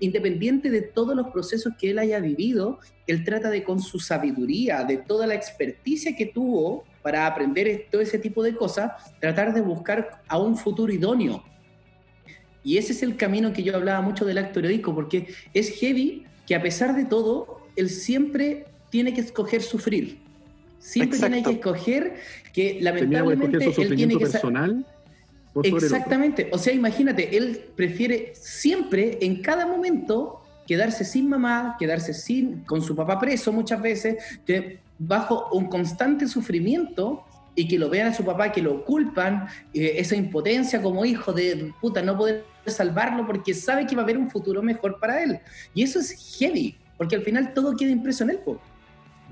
Independiente de todos los procesos que él haya vivido, él trata de, con su sabiduría, de toda la experticia que tuvo para aprender todo ese tipo de cosas, tratar de buscar a un futuro idóneo. Y ese es el camino que yo hablaba mucho del acto heroico, porque es heavy que a pesar de todo, él siempre tiene que escoger sufrir. Siempre Exacto. tiene que escoger que lamentablemente que escoger él tiene que personal por Exactamente, o sea, imagínate, él prefiere siempre en cada momento quedarse sin mamá, quedarse sin con su papá preso muchas veces, que bajo un constante sufrimiento y que lo vean a su papá, que lo culpan, eh, esa impotencia como hijo de puta no poder salvarlo porque sabe que va a haber un futuro mejor para él. Y eso es heavy, porque al final todo queda impreso en él, po.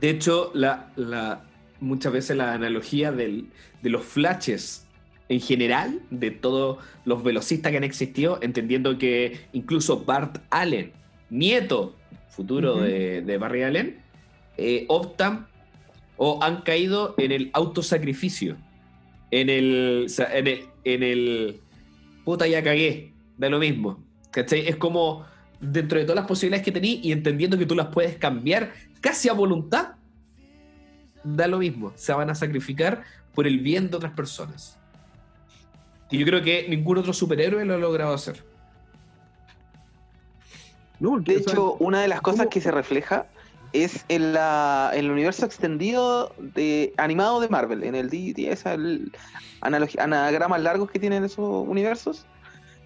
De hecho, la, la, muchas veces la analogía del, de los flashes en general, de todos los velocistas que han existido, entendiendo que incluso Bart Allen, nieto futuro uh-huh. de, de Barry Allen, eh, optan o han caído en el autosacrificio, en el, en el, en el puta ya cagué, da lo mismo, ¿cachai? Es como... dentro de todas las posibilidades que tenís y entendiendo que tú las puedes cambiar casi a voluntad, da lo mismo, se van a sacrificar por el bien de otras personas. Y yo creo que ningún otro superhéroe lo ha logrado hacer. De hecho, una de las cosas que se refleja es en, la, en el universo extendido de, animado de Marvel, en el D C, anagramas largos que tienen esos universos.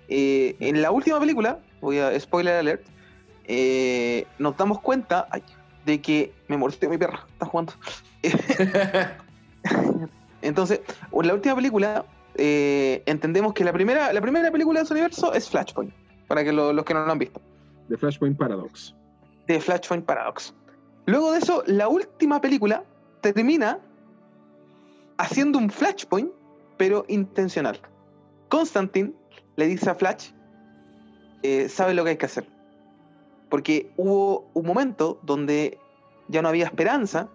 Eh, en la última película, voy a spoiler alert, eh, nos damos cuenta ay, de que me mordió mi perra, está jugando. Entonces, en la última película eh, entendemos que la primera, la primera película de su universo es Flashpoint, para que lo, los que no lo han visto. The Flashpoint Paradox. de Flashpoint Paradox. Luego de eso, la última película termina haciendo un Flashpoint, pero intencional. Constantine le dice a Flash, eh, sabe lo que hay que hacer. Porque hubo un momento donde ya no había esperanza,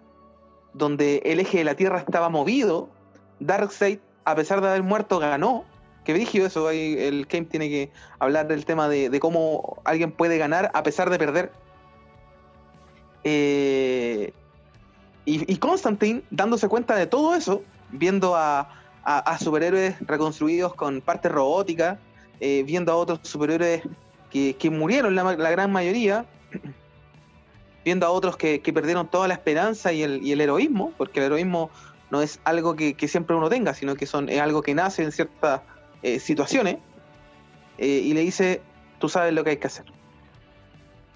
donde el eje de la Tierra estaba movido. Darkseid, a pesar de haber muerto, ganó. Qué brígido eso, ahí el Kane tiene que hablar del tema de, de cómo alguien puede ganar a pesar de perder. Eh, y, y Constantine, dándose cuenta de todo eso, viendo a, a, a superhéroes reconstruidos con partes robóticas, eh, viendo a otros superhéroes que, que murieron la, la gran mayoría, viendo a otros que, que perdieron toda la esperanza y el, y el heroísmo, porque el heroísmo no es algo que, que siempre uno tenga, sino que son, es algo que nace en ciertas eh, situaciones, eh, y le dice, tú sabes lo que hay que hacer.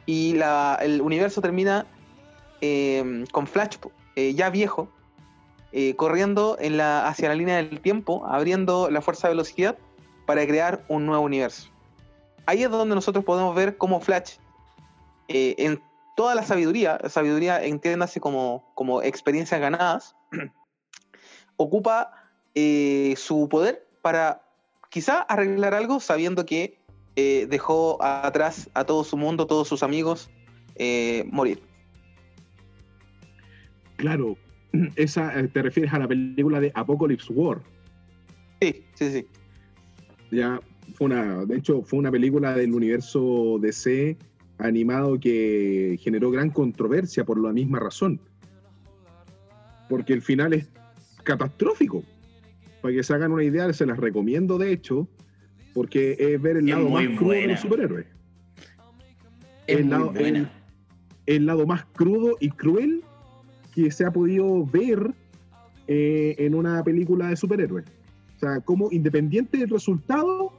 Y la, el universo termina eh, con Flash, eh, ya viejo, eh, corriendo en la, hacia la línea del tiempo, abriendo la fuerza de velocidad para crear un nuevo universo. Ahí es donde nosotros podemos ver cómo Flash, eh, en toda la sabiduría, sabiduría entiéndase como, como experiencias ganadas, ocupa eh, su poder para quizá arreglar algo, sabiendo que eh, dejó atrás a todo su mundo, todos sus amigos, eh, morir. Claro, esa te refieres a la película de Apokolips War. Sí, sí, sí. Ya fue una, de hecho fue una película del universo D C animado que generó gran controversia por la misma razón, porque el final es catastrófico. Para que se hagan una idea, se las recomiendo, de hecho, porque es ver el lado más crudo de los superhéroes. El lado, el, el lado más crudo y cruel que se ha podido ver eh, en una película de superhéroes. O sea, como independiente del resultado,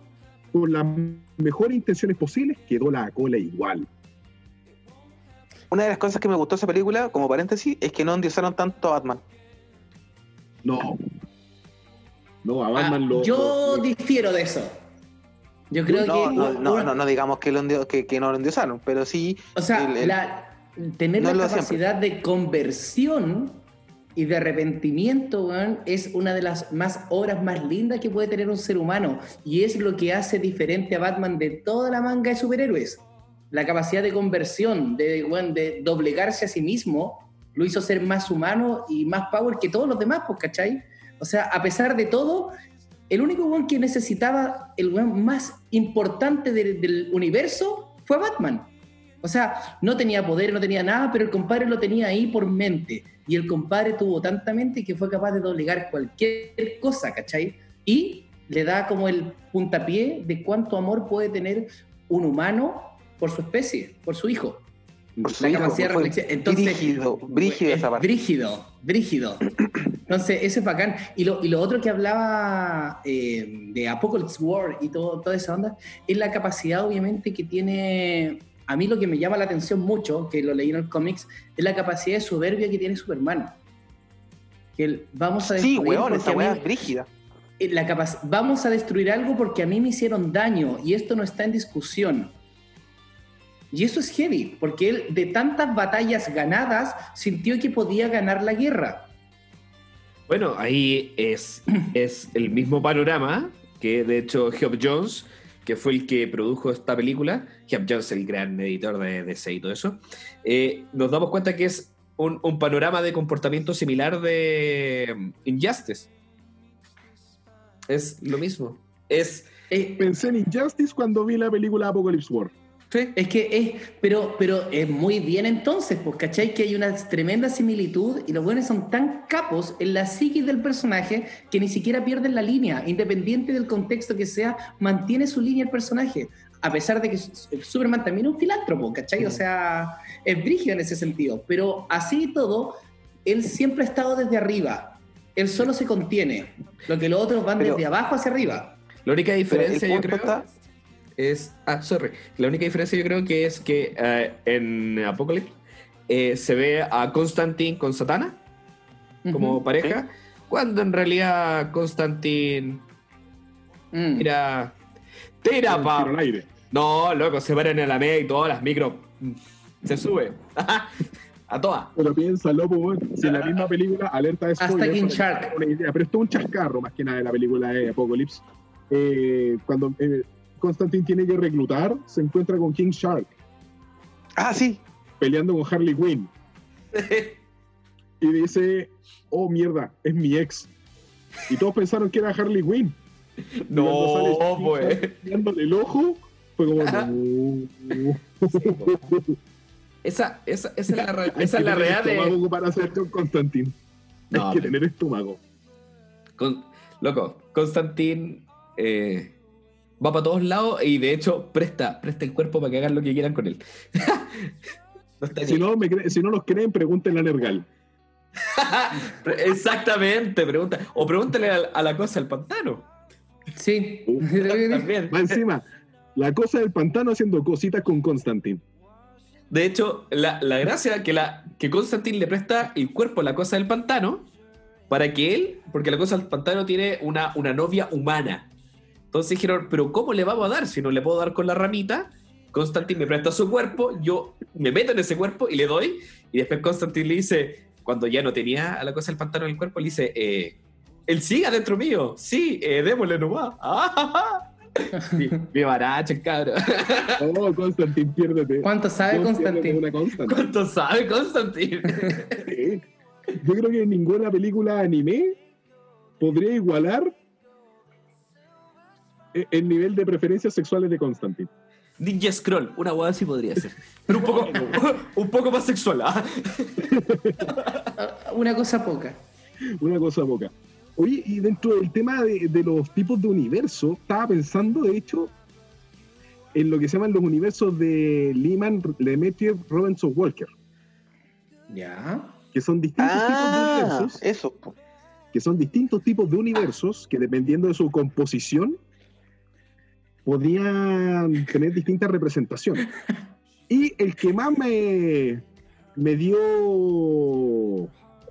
con las mejores intenciones posibles, quedó la cola igual. Una de las cosas que me gustó esa película, como paréntesis, es que no endiosaron tanto a Batman. No, no, a Batman ah, lo... Yo lo, difiero de eso. Yo creo no, que... No, no, una, no, no digamos que, lo, que, que no lo endiosaron, pero sí... O sea, el, el, la, tener no la capacidad siempre. de conversión y de arrepentimiento, ¿verdad? Es una de las más obras más lindas que puede tener un ser humano, y es lo que hace diferente a Batman de toda la manga de superhéroes. La capacidad de conversión, de, bueno, de doblegarse a sí mismo... lo hizo ser más humano y más power que todos los demás, pues, ¿cachai? O sea, a pesar de todo, el único weón que necesitaba, el weón más importante de, del universo, fue Batman. O sea, no tenía poder, no tenía nada, pero el compadre lo tenía ahí por mente. Y el compadre tuvo tanta mente que fue capaz de doblegar cualquier cosa, ¿cachai? Y le da como el puntapié de cuánto amor puede tener un humano por su especie, por su hijo. Por su hijo, entonces, brígido, brígido esa parte. Brígido, brígido. Entonces, eso es bacán. Y lo, y lo otro que hablaba eh, de Apokolips War y todo, toda esa onda, es la capacidad, obviamente, que tiene. A mí lo que me llama la atención mucho, que lo leí en el cómics, es la capacidad de soberbia que tiene Superman. Que el, vamos a sí, weón, esa weá es brígida. La capac- vamos a destruir algo porque a mí me hicieron daño y esto no está en discusión. Y eso es heavy, porque él, de tantas batallas ganadas, sintió que podía ganar la guerra. Bueno, ahí es, es el mismo panorama que, de hecho, Geoff Johns, que fue el que produjo esta película, Geoff Johns, el gran editor de D C y todo eso, eh, nos damos cuenta que es un, un panorama de comportamiento similar de Injustice. Es lo mismo. Es, eh, Pensé en Injustice cuando vi la película Apokolips War. Sí. Es que es, pero, pero es muy bien entonces, pues, ¿cachai? Que hay una tremenda similitud y los buenos son tan capos en la psiquis del personaje que ni siquiera pierden la línea, independiente del contexto que sea, mantiene su línea el personaje, a pesar de que Superman también es un filántropo, ¿cachai? Sí. O sea, es brígido en ese sentido, pero así y todo, él siempre ha estado desde arriba, él solo se contiene, lo que los otros van pero, desde abajo hacia arriba. La única diferencia, yo creo... Está... Es, ah, sorry. La única diferencia yo creo que es que uh, en Apokolips eh, se ve a Constantine con Satana como uh-huh. pareja, ¿sí? Cuando en realidad Constantine mm. era tira, tira pa... No, loco, se paran en la media y todas las micro se sube. A todas. Pero piénsalo, pues, si en la misma película, alerta de spoiler. Hasta King Shark. Pero esto es un chascarro, más que nada, de la película de Apokolips. Eh, cuando eh, Constantine tiene que reclutar, se encuentra con King Shark. Ah, sí. Peleando con Harley Quinn. Y dice, oh, mierda, es mi ex. Y todos pensaron que era Harley Quinn. No, pues. Mirándole el ojo, fue como... No. Sí, pues. Esa, esa, esa es la, re- esa es la real de... Hay que tener estómago para hacer con Constantine. No, Hay que tener estómago. Con... Loco, Constantine eh, va para todos lados y de hecho presta, presta el cuerpo para que hagan lo que quieran con él. No está si, no me cre- si no los creen, pregúntenle a Nergal. Exactamente, pregunta. O pregúntenle a, a la cosa del pantano. Sí. Uh, también. Va encima, la cosa del pantano haciendo cositas con Constantine. De hecho, la, la gracia que, la, que Constantine le presta el cuerpo a la cosa del pantano para que él, porque la cosa del pantano tiene una, una novia humana. Entonces dijeron, pero ¿cómo le vamos a dar si no le puedo dar con la ramita? Constantine me presta su cuerpo, yo me meto en ese cuerpo y le doy, y después Constantine le dice, cuando ya no tenía a la cosa del pantano en el cuerpo, le dice, eh, él sigue adentro mío, sí, eh, démosle nomás. ¡Ah, ja, ja! Mi, mi baracha, cabrón. Oh, Constantine, piérdete. ¿Cuánto sabe Constantine? ¿Cuánto sabe Constantine? ¿Eh? Yo creo que ninguna película anime podría igualar el nivel de preferencias sexuales de Constantine. Ninja Scroll, una guada sí podría ser, pero un poco, un poco más sexual, ¿eh? Una cosa poca. Una cosa poca. Oye, y dentro del tema de, de los tipos de universo, estaba pensando, de hecho, en lo que se llaman los universos de Lehman, Lemaitre, Robinson, Walker. Ya. Que son distintos ah, tipos de universos. Eso. Que son distintos tipos de universos que, dependiendo de su composición, podían tener distintas representaciones. Y el que más me, me dio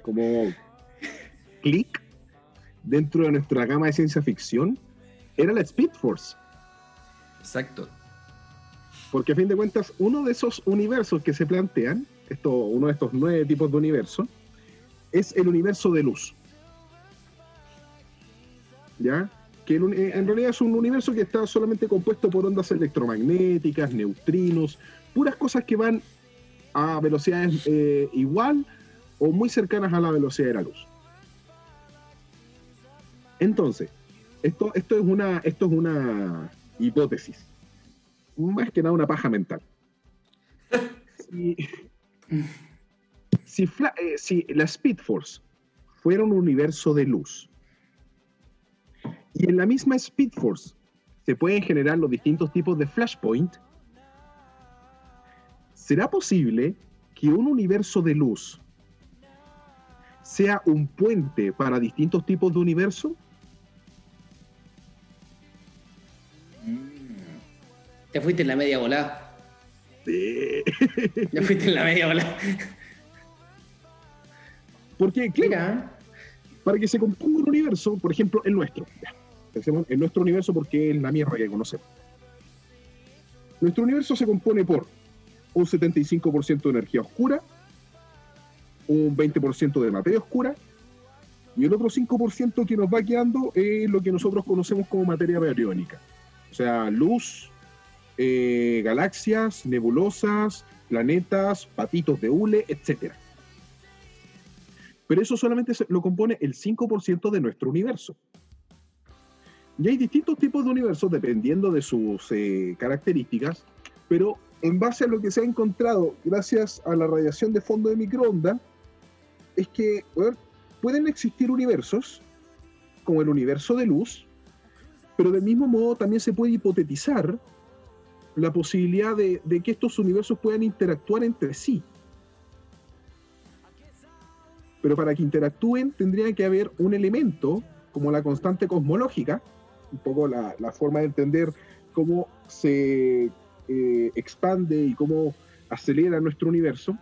como clic dentro de nuestra gama de ciencia ficción era la Speed Force. Exacto. Porque a fin de cuentas, uno de esos universos que se plantean, esto, uno de estos nueve tipos de universo, es el universo de luz. ¿Ya? Que el, en realidad es un universo que está solamente compuesto por ondas electromagnéticas, neutrinos, puras cosas que van a velocidades eh, igual o muy cercanas a la velocidad de la luz. Entonces, esto, esto, es una, esto es una hipótesis. Más que nada una paja mental. Si, si, fla, eh, si la Speed Force fuera un universo de luz, y en la misma Speed Force se pueden generar los distintos tipos de Flashpoint, ¿será posible que un universo de luz sea un puente para distintos tipos de universo? Te fuiste en la media volada. Sí. Te fuiste en la media volada. Porque, claro, para que se componga un universo, por ejemplo, el nuestro. Pensemos en nuestro universo porque es la mierda que conocemos. Nuestro universo se compone por un setenta y cinco por ciento de energía oscura, un veinte por ciento de materia oscura, y el otro cinco por ciento que nos va quedando es lo que nosotros conocemos como materia periódica. O sea, luz, eh, galaxias, nebulosas, planetas, patitos de hule, etcétera. Pero eso solamente lo compone el cinco por ciento de nuestro universo. Y hay distintos tipos de universos dependiendo de sus eh, características, pero en base a lo que se ha encontrado gracias a la radiación de fondo de microondas, es que bueno, pueden existir universos como el universo de luz, pero del mismo modo también se puede hipotetizar la posibilidad de, de que estos universos puedan interactuar entre sí. Pero para que interactúen tendría que haber un elemento como la constante cosmológica, un poco la, la forma de entender cómo se eh, expande y cómo acelera nuestro universo.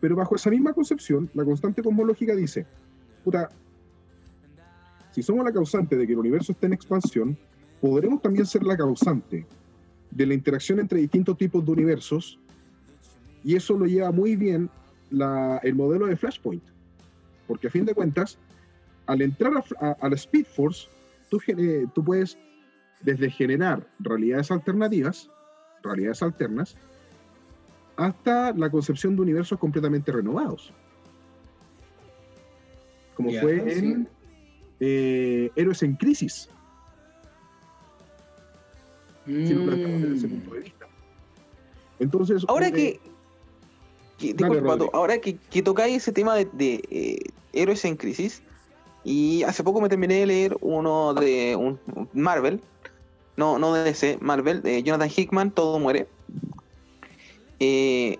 Pero bajo esa misma concepción, la constante cosmológica dice, puta, si somos la causante de que el universo esté en expansión, podremos también ser la causante de la interacción entre distintos tipos de universos Y eso lo lleva muy bien la, el modelo de Flashpoint. Porque a fin de cuentas, al entrar a, a, a la Speed Force, tú, eh, tú puedes desde generar realidades alternativas, realidades alternas, hasta la concepción de universos completamente renovados. Como yeah, fue sí. en eh, Héroes en Crisis. Mm. Si no planteamos desde ese punto de vista. Entonces, ahora eh, que, que dale, Pato, ahora que, que tocáis ese tema de, de eh, Héroes en Crisis, y hace poco me terminé de leer uno de un, Marvel, no, no de D C, Marvel, de Jonathan Hickman, Todo Muere. Eh,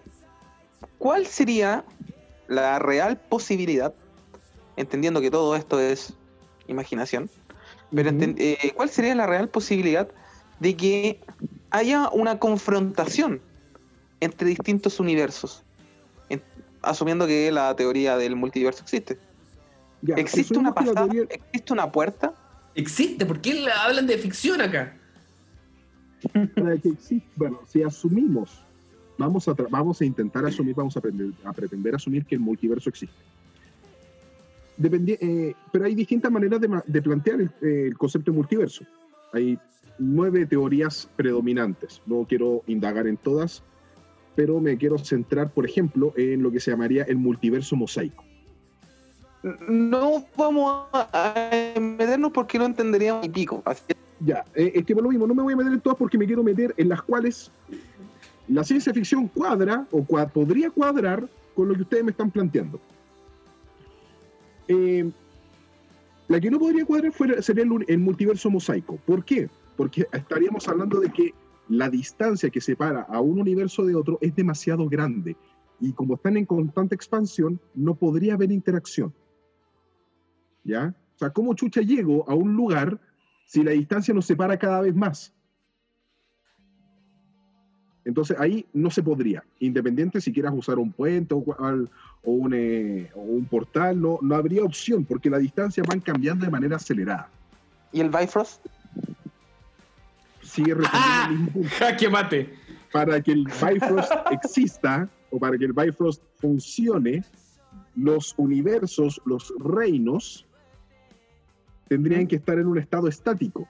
¿Cuál sería la real posibilidad, entendiendo que todo esto es imaginación, pero enten, eh, cuál sería la real posibilidad de que haya una confrontación entre distintos universos, en, asumiendo que la teoría del multiverso existe? Ya, ¿Existe una pasada? Teoría... ¿Existe una puerta? ¿Existe? ¿Por qué hablan de ficción acá? Bueno, si asumimos, vamos a, tra- vamos a intentar asumir, vamos a, prender, a pretender asumir que el multiverso existe. Dependi- eh, pero hay distintas maneras de, ma- de plantear el, eh, el concepto de multiverso. Hay nueve teorías predominantes. No quiero indagar en todas, pero me quiero centrar, por ejemplo, en lo que se llamaría el multiverso mosaico. No vamos a meternos porque no entenderíamos el pico. Así. Ya, eh, es que por lo mismo, no me voy a meter en todas porque me quiero meter en las cuales la ciencia ficción cuadra o cuad- podría cuadrar con lo que ustedes me están planteando. Eh, la que no podría cuadrar fuera, sería el, el multiverso mosaico. ¿Por qué? Porque estaríamos hablando de que la distancia que separa a un universo de otro es demasiado grande y como están en constante expansión, no podría haber interacción. ¿Ya? O sea, ¿cómo chucha llego a un lugar si la distancia nos separa cada vez más? Entonces ahí no se podría, independiente si quieras usar un puente o, o, un, eh, o un portal, no, no habría opción porque las distancias van cambiando de manera acelerada. ¿Y el Bifrost? Sigue respondiendo. ¡Ah! ¡Jaque mate! Para que el Bifrost exista o para que el Bifrost funcione, los universos, los reinos, tendrían que estar en un estado estático.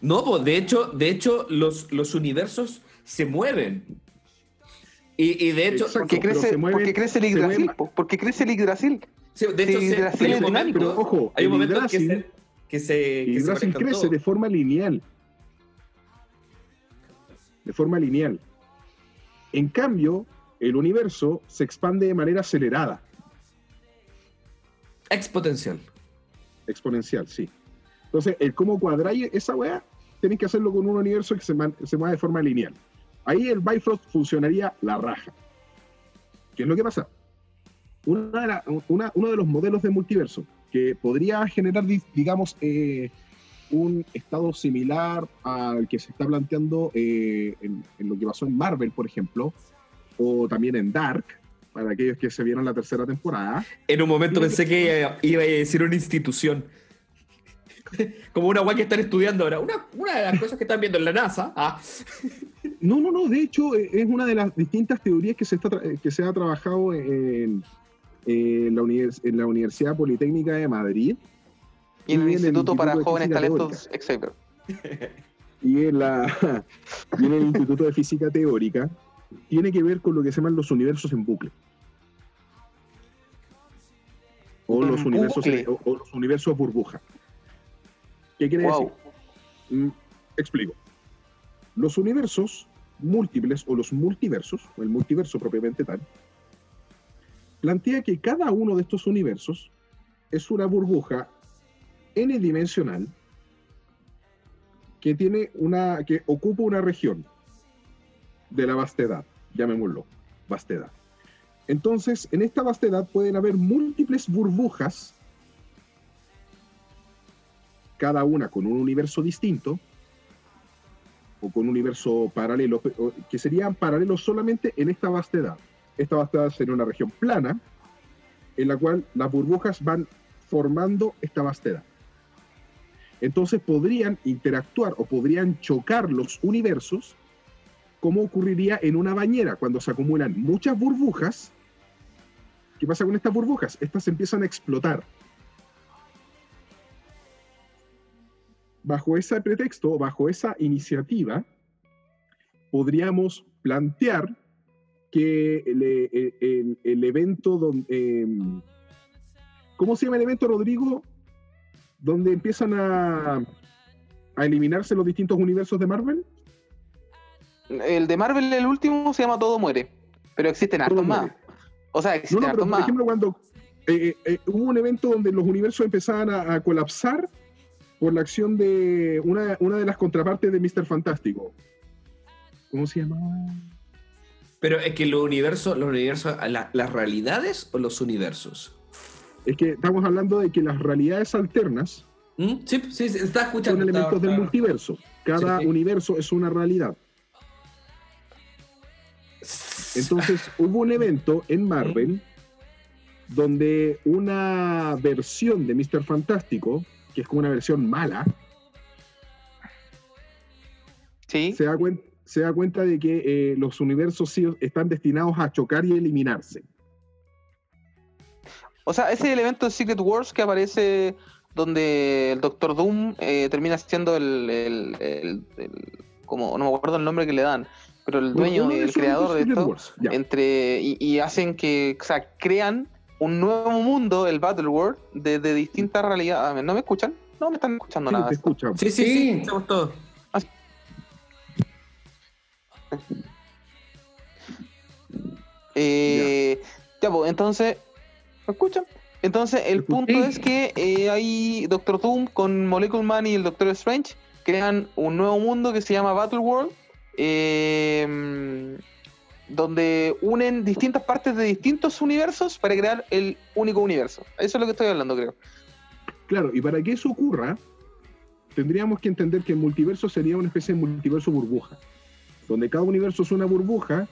No, pues de hecho, de hecho los, los universos se mueven. Y, y de hecho, exacto, porque, crece, mueven, porque crece el Yggdrasil. Porque crece el Yggdrasil. Sí, de hecho, sí, hay, hay un momento, pero, ojo, hay un momento Yggdrasil, que se. Que se que Yggdrasil se crece todo. de forma lineal. De forma lineal. En cambio, el universo se expande de manera acelerada. Exponencial. Exponencial, sí. Entonces, el cómo cuadrar esa weá, tenés que hacerlo con un universo que se, man, se mueva de forma lineal. Ahí el Bifrost funcionaría la raja. ¿Qué es lo que pasa? Una de la, una, uno de los modelos de multiverso que podría generar, digamos, eh, un estado similar al que se está planteando eh, en, en lo que pasó en Marvel, por ejemplo, o también en Dark, para aquellos que se vieron la tercera temporada. En un momento pensé que iba a decir una institución. Como una guay que están estudiando ahora. Una, una de las cosas que están viendo en la NASA. Ah. No, no, no. De hecho, es una de las distintas teorías que se, está, que se ha trabajado en, en, la univers, en la Universidad Politécnica de Madrid. Y en el, y en Instituto, el Instituto para Jóvenes Talentos Xavier. Y, y en el Instituto de Física Teórica. Tiene que ver con lo que se llaman los universos en bucle. O, los, bucle? Universos, o, o los universos burbuja. ¿Qué quiere wow. decir? Mm, explico. Los universos múltiples o los multiversos, o el multiverso propiamente tal, plantea que cada uno de estos universos es una burbuja n-dimensional que tiene una, que ocupa una región de la vastedad, llamémoslo vastedad. Entonces, en esta vastedad pueden haber múltiples burbujas, cada una con un universo distinto o con un universo paralelo, que serían paralelos solamente en esta vastedad. Esta vastedad sería una región plana en la cual las burbujas van formando esta vastedad. Entonces podrían interactuar o podrían chocar los universos como ocurriría en una bañera, cuando se acumulan muchas burbujas. ¿Qué pasa con estas burbujas? Estas empiezan a explotar. Bajo ese pretexto, bajo esa iniciativa, podríamos plantear que el, el, el, el evento donde, eh, ¿cómo se llama el evento, Rodrigo? Donde empiezan a, a eliminarse los distintos universos de Marvel. El de Marvel, el último, se llama Todo Muere, pero existen hartos más. O sea, existen no, no, hartos más. Por ejemplo, cuando eh, eh, hubo un evento donde los universos empezaban a, a colapsar por la acción de una, una de las contrapartes de míster Fantástico. ¿Cómo se llamaba? Pero es que los universos, los universos, la, las realidades o los universos. Es que estamos hablando de que las realidades alternas ¿Mm? sí, sí, sí, está escuchando, son elementos está, del está. multiverso. Cada sí, sí. universo es una realidad. Entonces hubo un evento en Marvel ¿Mm? donde una versión de míster Fantástico, que es como una versión mala, ¿Sí? se da cuenta. se da cuenta de que eh, los universos están destinados a chocar y eliminarse. O sea, ese elemento de Secret Wars que aparece donde el Doctor Doom eh, termina siendo el, el, el, el como, no me acuerdo el nombre que le dan, pero el dueño, bueno, el creador de esto, Wars, entre, y, y hacen que, o sea, crean un nuevo mundo, el Battle World, de, de distintas realidades. ¿No me escuchan? No me están escuchando sí, nada. Te escuchan. Sí, sí, sí, estamos todos. Eh, ya. Ya, pues, entonces, ¿me escuchan? Entonces el punto sí. es que eh, hay Doctor Doom con Molecule Man y el Doctor Strange crean un nuevo mundo que se llama Battle World, eh, donde unen distintas partes de distintos universos para crear el único universo. Eso es lo que estoy hablando, creo. Claro, y para que eso ocurra tendríamos que entender que el multiverso sería una especie de multiverso burbuja, donde cada universo es una burbuja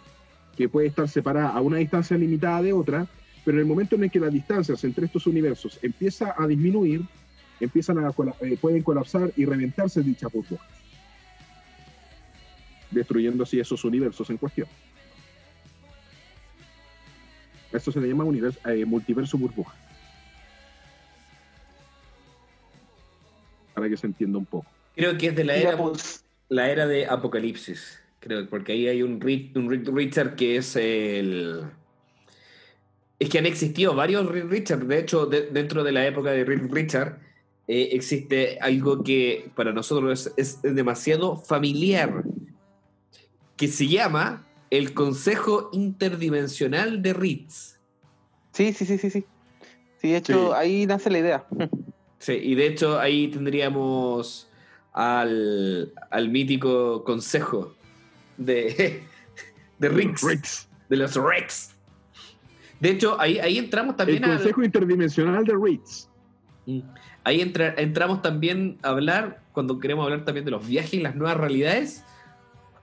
que puede estar separada a una distancia limitada de otra, pero en el momento en el que las distancias entre estos universos empieza a disminuir, empiezan a eh, pueden colapsar y reventarse dichas burbujas, destruyendo así esos universos en cuestión. Esto se le llama universo, eh, multiverso burbuja, para que se entienda un poco. Creo que es de la era, la era de Apocalipsis. Creo, porque ahí hay un, Reed, un Reed Richard que es el... Es que han existido varios Reed Richard. De hecho, de, dentro de la época de Reed Richard eh, existe algo que para nosotros es, es demasiado familiar, que se llama el Consejo Interdimensional de Ricks. Sí, sí, sí, sí, sí. Sí, de hecho, sí. ahí nace la idea. Sí, y de hecho ahí tendríamos al, al mítico Consejo de, de Ricks, Ricks. De los Ricks. De hecho, ahí, ahí entramos también al Consejo Interdimensional de Ricks. Ahí entra, entramos también a hablar, cuando queremos hablar también de los viajes y las nuevas realidades,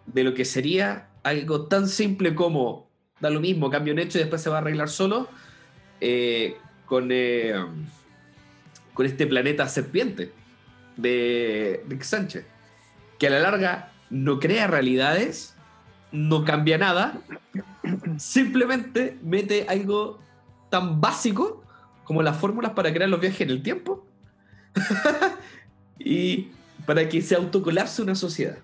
de lo que sería algo tan simple como, da lo mismo, cambia un hecho y después se va a arreglar solo, eh, con, eh, con este planeta serpiente de Rick Sánchez, que a la larga no crea realidades, no cambia nada, simplemente mete algo tan básico como las fórmulas para crear los viajes en el tiempo y para que se autocolapse una sociedad.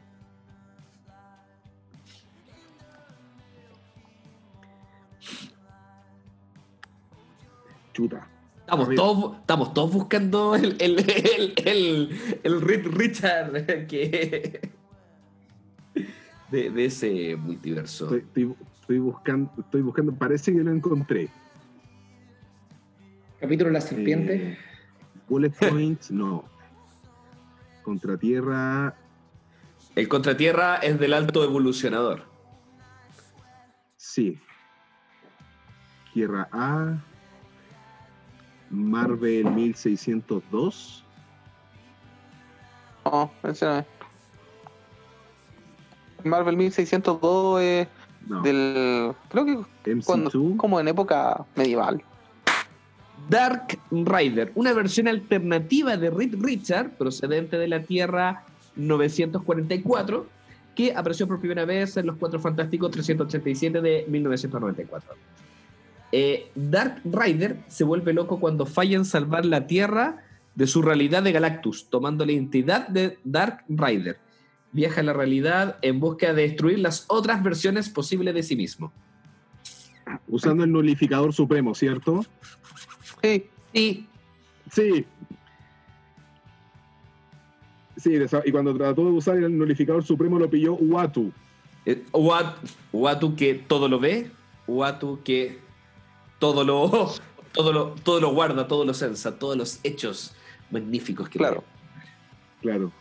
Chuta. Estamos todos, estamos todos buscando el, el, el, el, el Richard que... De, de ese multiverso. Estoy, estoy, estoy buscando, estoy buscando, parece que lo encontré. Capítulo La Serpiente. Eh, bullet Points, no. Contratierra. El Contratierra es del Alto Evolucionador. Sí. Tierra A. Marvel mil seiscientos dos. Oh, ese no es. Marvel mil seiscientos dos eh, no. del... Creo que... Cuando, como en época medieval. Dark Rider, una versión alternativa de Reed Richard, procedente de la Tierra novecientos cuarenta y cuatro, que apareció por primera vez en Los Cuatro Fantásticos trescientos ochenta y siete de mil novecientos noventa y cuatro. Eh, Dark Rider se vuelve loco cuando falla en salvar la Tierra de su realidad de Galactus, tomando la identidad de Dark Rider. Viaja a la realidad en busca de destruir las otras versiones posibles de sí mismo. Usando el nullificador supremo, ¿cierto? Sí. Sí. Sí. Sí, y cuando trató de usar el nullificador supremo lo pilló Uatu. Eh, Uatu, Uatu que todo lo ve, Uatu que todo lo, todo lo, todo lo guarda, todo lo sensa, todos los hechos magníficos que claro. Ve. Claro.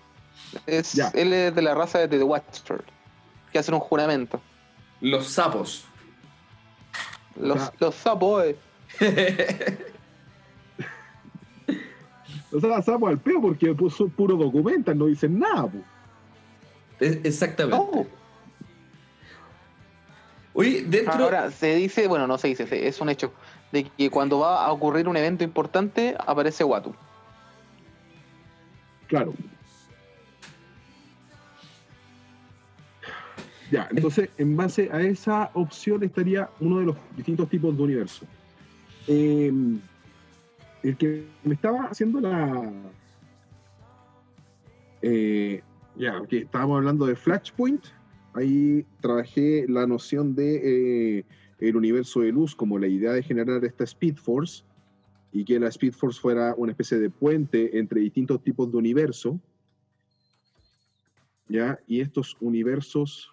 Es, él es de la raza de The Watcher, que hacen un juramento. Los sapos. Los, ah. los sapos, eh. O sea, sapo al peo porque puso puro documental, no dicen nada. Po. Exactamente. Oh. Oye, dentro... Ahora, se dice, bueno, no se dice, es un hecho, de que cuando va a ocurrir un evento importante, aparece Uatu. Claro. Ya, entonces, en base a esa opción estaría uno de los distintos tipos de universo. Eh... El que me estaba haciendo la... Eh, ya, yeah, porque okay, estábamos hablando de Flashpoint. Ahí trabajé la noción de eh, el universo de luz como la idea de generar esta Speed Force y que la Speed Force fuera una especie de puente entre distintos tipos de universo. Ya, y estos universos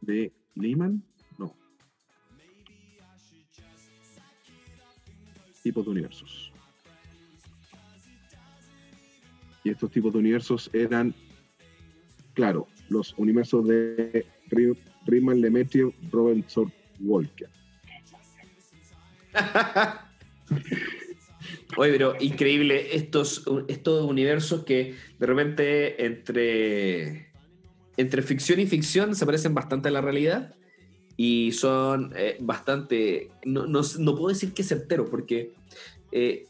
de Lehman... tipos de universos. Y estos tipos de universos eran, claro, los universos de Rickman, Demetrio, Robinson, Walker. Oye, pero increíble estos, estos universos que de repente entre, entre ficción y ficción se parecen bastante a la realidad. Y son eh, bastante, no, no, no puedo decir que certeros, porque eh,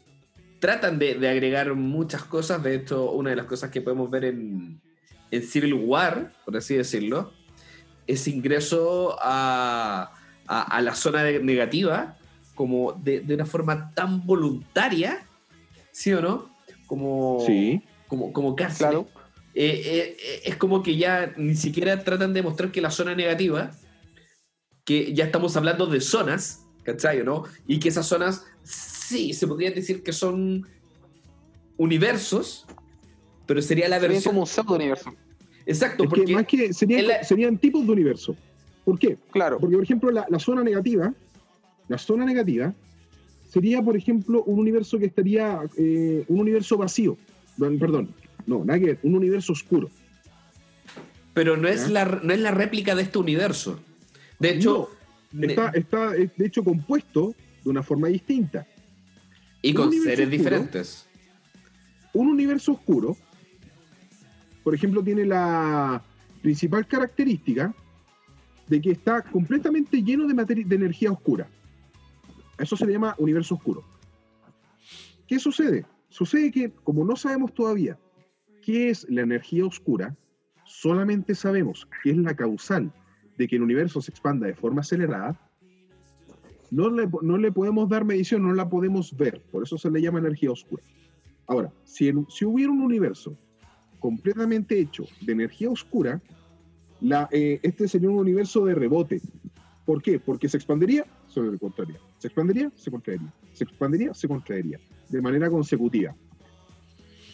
tratan de, de agregar muchas cosas. De hecho, una de las cosas que podemos ver en, en Civil War, por así decirlo, es ingreso a, a, a la zona de, negativa, como de, de una forma tan voluntaria, ¿sí o no? Como, sí. como, como casi. Claro. Eh, eh, es como que ya ni siquiera tratan de mostrar que la zona negativa... que ya estamos hablando de zonas, ¿cachai, no? Y que esas zonas, sí, se podrían decir que son universos, pero sería la sería versión... como un pseudo-universo. Exacto, es porque... Que más que serían, la... serían tipos de universo. ¿Por qué? Claro. Porque, por ejemplo, la, la zona negativa, la zona negativa, sería, por ejemplo, un universo que estaría... Eh, un universo vacío. Perdón, no, nada que ver, un universo oscuro. Pero no es, la, no es la réplica de este universo. De hecho, no, está, está de hecho compuesto de una forma distinta. Y con seres oscuro, diferentes. Un universo oscuro, por ejemplo, tiene la principal característica de que está completamente lleno de, materi- de energía oscura. Eso se le llama universo oscuro. ¿Qué sucede? Sucede que, como no sabemos todavía qué es la energía oscura, solamente sabemos qué es la causal de que el universo se expanda de forma acelerada, no le, no le podemos dar medición, no la podemos ver. Por eso se le llama energía oscura. Ahora, si, el, si hubiera un universo completamente hecho de energía oscura, la, eh, este sería un universo de rebote. ¿Por qué? Porque se expandiría, se contraería. Se expandiría, se contraería. Se expandiría, se contraería. De manera consecutiva.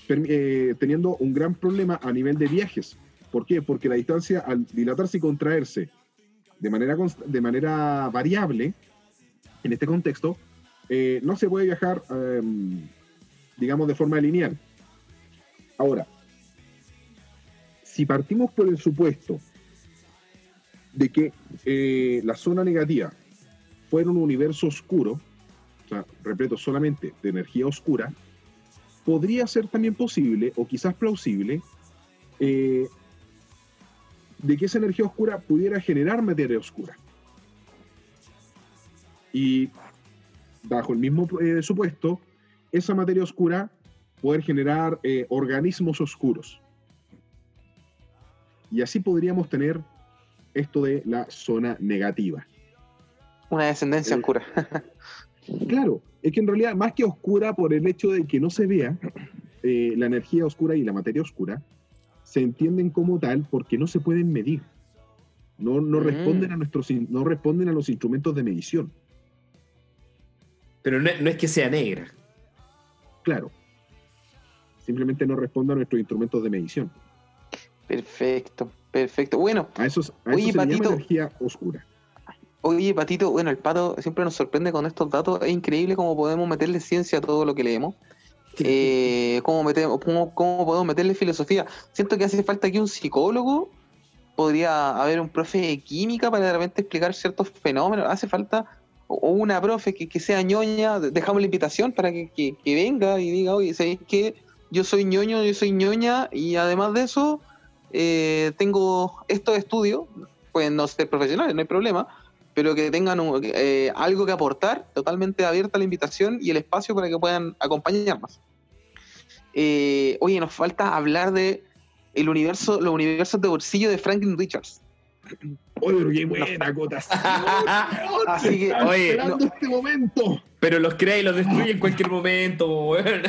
Per, eh, teniendo un gran problema a nivel de viajes. ¿Por qué? Porque la distancia, al dilatarse y contraerse de manera, const- de manera variable, en este contexto, eh, no se puede viajar, eh, digamos, de forma lineal. Ahora, si partimos por el supuesto de que eh, la zona negativa fuera un universo oscuro, o sea, repito, solamente de energía oscura, podría ser también posible, o quizás plausible, eh, de que esa energía oscura pudiera generar materia oscura. Y bajo el mismo eh, supuesto, esa materia oscura poder generar eh, organismos oscuros. Y así podríamos tener esto de la zona negativa. Una descendencia el, oscura. Claro, es que en realidad, más que oscura por el hecho de que no se vea, eh, la energía oscura y la materia oscura se entienden como tal porque no se pueden medir. No, no, mm. responden, a nuestros, no responden a los instrumentos de medición. Pero no, no es que sea negra. Claro. Simplemente no responde a nuestros instrumentos de medición. Perfecto, perfecto. Bueno, a eso, a oye, eso se Patito, llama energía oscura. Oye, Patito, bueno, el Pato siempre nos sorprende con estos datos. Es increíble cómo podemos meterle ciencia a todo lo que leemos. Sí. Eh, cómo, metemos, cómo, cómo podemos meterle filosofía. Siento que hace falta aquí un psicólogo. Podría haber un profe de química para de repente explicar ciertos fenómenos. Hace falta o una profe que, que sea ñoña. Dejamos la invitación para que, que, que venga y diga, oye, ¿sabéis qué? Yo soy ñoño, yo soy ñoña, y además de eso, eh, tengo estos estudios, pueden no ser profesionales, no hay problema, pero que tengan un, eh, algo que aportar. Totalmente abierta la invitación y el espacio para que puedan acompañarnos. Eh, oye, nos falta hablar de el universo, los universos de bolsillo de Franklin Richards. Oye, pero qué buena cotación. Así que, oye, esperando no, este momento. Pero los crea y los destruye en cualquier momento. Eso,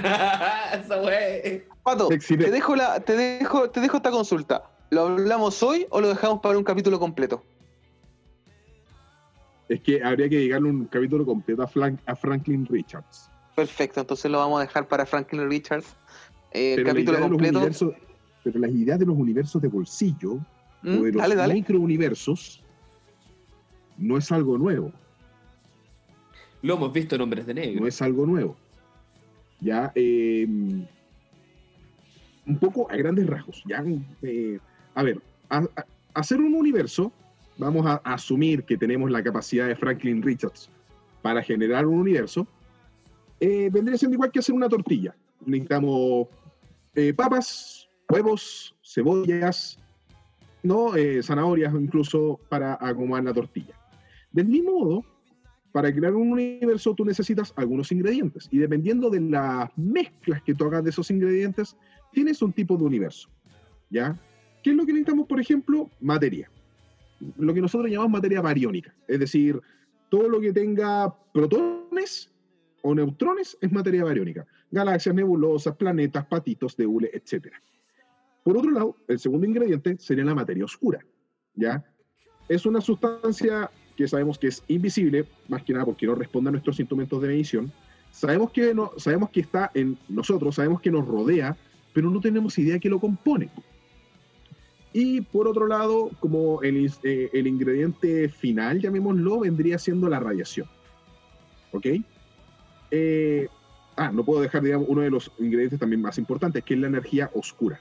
güey. Pato, te dejo, la, te, dejo, te dejo esta consulta. ¿Lo hablamos hoy o lo dejamos para un capítulo completo? Es que habría que llegarle un capítulo completo a, Frank, a Franklin Richards. Perfecto, entonces lo vamos a dejar para Franklin Richards. Eh, el capítulo completo. Pero las ideas de los universos de bolsillo, mm, o de los dale, dale. microuniversos, no es algo nuevo. Lo hemos visto en Hombres de Negro. No es algo nuevo. Ya, eh, un poco a grandes rasgos. Ya, eh, a ver, a, a hacer un universo, vamos a, a asumir que tenemos la capacidad de Franklin Richards para generar un universo, eh, vendría siendo igual que hacer una tortilla. Necesitamos eh, papas, huevos, cebollas, no eh, zanahorias incluso, para acomodar la tortilla. Del mismo modo, para crear un universo tú necesitas algunos ingredientes, y dependiendo de las mezclas que tú hagas de esos ingredientes, tienes un tipo de universo. ¿Ya? ¿Qué es lo que necesitamos, por ejemplo? Materia. Lo que nosotros llamamos materia bariónica, es decir, todo lo que tenga protones o neutrones es materia bariónica. Galaxias, nebulosas, planetas, patitos, deule, etcétera. Por otro lado, el segundo ingrediente sería la materia oscura, ¿ya? Es una sustancia que sabemos que es invisible, más que nada porque no responde a nuestros instrumentos de medición. Sabemos que, no, sabemos que está en nosotros, sabemos que nos rodea, pero no tenemos idea que lo compone. Y por otro lado, como el, eh, el ingrediente final, llamémoslo, vendría siendo la radiación. ¿Ok? Eh, ah, no puedo dejar, digamos, uno de los ingredientes también más importantes, que es la energía oscura.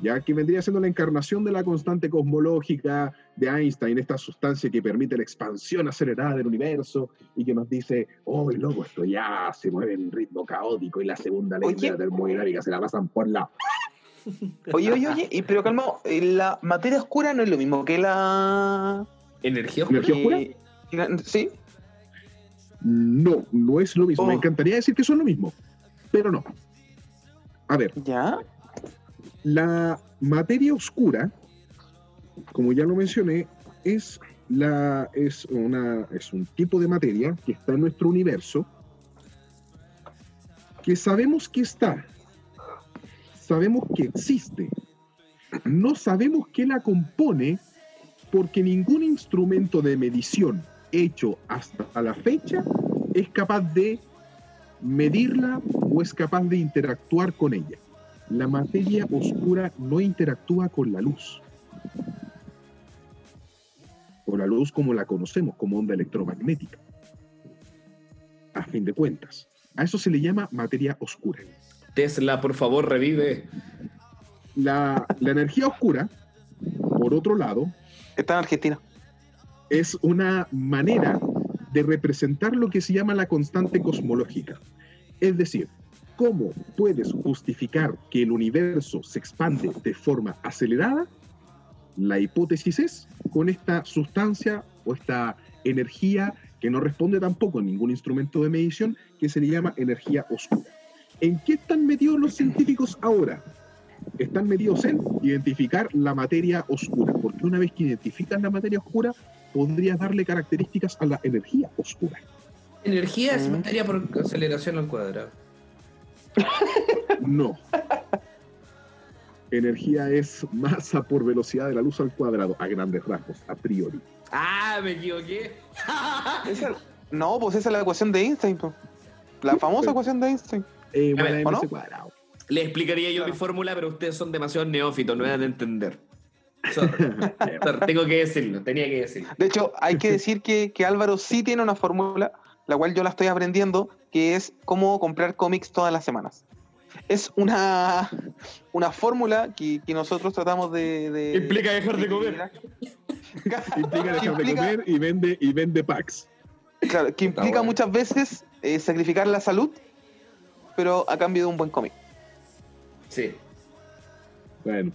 Ya que vendría siendo la encarnación de la constante cosmológica de Einstein, esta sustancia que permite la expansión acelerada del universo y que nos dice, oh, loco, esto ya se mueve en ritmo caótico y la segunda ley de la termodinámica se la pasan por la... Oye, oye, oye, pero calma, la materia oscura no es lo mismo que la... ¿Energía oscura? ¿Energía oscura? ¿Sí? No, no es lo mismo. Oh. Me encantaría decir que son lo mismo, pero no. A ver. ¿Ya? La materia oscura, como ya lo mencioné, es, la, es, una, es un tipo de materia que está en nuestro universo, que sabemos que está, sabemos que existe, no sabemos qué la compone, porque ningún instrumento de medición hecho hasta la fecha es capaz de medirla o es capaz de interactuar con ella. La materia oscura no interactúa con la luz. Con la luz como la conocemos, como onda electromagnética. A fin de cuentas. A eso se le llama materia oscura. Tesla, por favor, revive. La, la energía oscura, por otro lado... Está en Argentina. Es una manera de representar lo que se llama la constante cosmológica. Es decir... ¿Cómo puedes justificar que el universo se expande de forma acelerada? La hipótesis es con esta sustancia o esta energía que no responde tampoco a ningún instrumento de medición, que se le llama energía oscura. ¿En qué están metidos los científicos ahora? están metidos en identificar la materia oscura, porque una vez que identificas la materia oscura, podrías darle características a la energía oscura. Energía es materia por aceleración al cuadrado. No. Energía es masa por velocidad de la luz al cuadrado, a grandes rasgos, a priori. Ah, me equivoqué. Esa, no, pues esa es la ecuación de Einstein, po. La famosa ecuación de Einstein. Eh, bueno, ver, M C, ¿no? Cuadrado. Le explicaría yo claro. mi fórmula, pero ustedes son demasiado neófitos, no me van a entender. Sorry. Sorry, tengo que decirlo, tenía que decirlo. De hecho, hay que decir que, que Álvaro sí tiene una fórmula, la cual yo la estoy aprendiendo, que es cómo comprar cómics todas las semanas. Es una, una fórmula que, que nosotros tratamos de... de implica dejar de, de comer. Implica dejar de comer y vende, y vende packs. Claro, que implica bueno. muchas veces eh, sacrificar la salud, pero a cambio de un buen cómic. Sí. Bueno,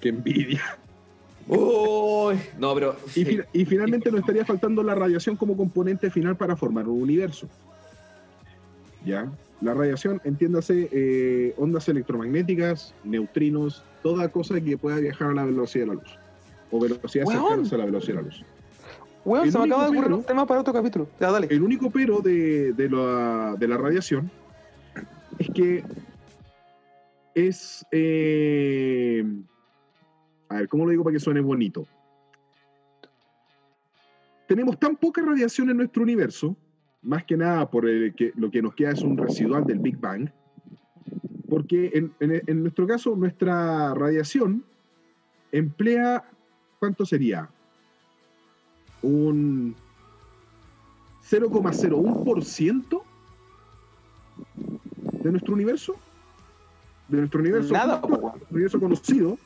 qué envidia. Uy, no, pero... Y, fi- y finalmente nos estaría faltando la radiación como componente final para formar un universo. ¿Ya? La radiación, entiéndase, eh, ondas electromagnéticas, neutrinos, toda cosa que pueda viajar a la velocidad de la luz. O velocidad cercanas a la velocidad de la luz. Weón, se me acaba de ocurrir un tema para otro capítulo. Ya, dale. El único pero de, de, la, de la radiación es que es... Eh, a ver, ¿cómo lo digo para que suene bonito? Tenemos tan poca radiación en nuestro universo... Más que nada por el que, lo que nos queda es un residual del Big Bang, porque en, en, en nuestro caso nuestra radiación emplea, ¿cuánto sería? Un cero coma cero uno por ciento de nuestro universo, de nuestro universo, nada, justo, universo conocido,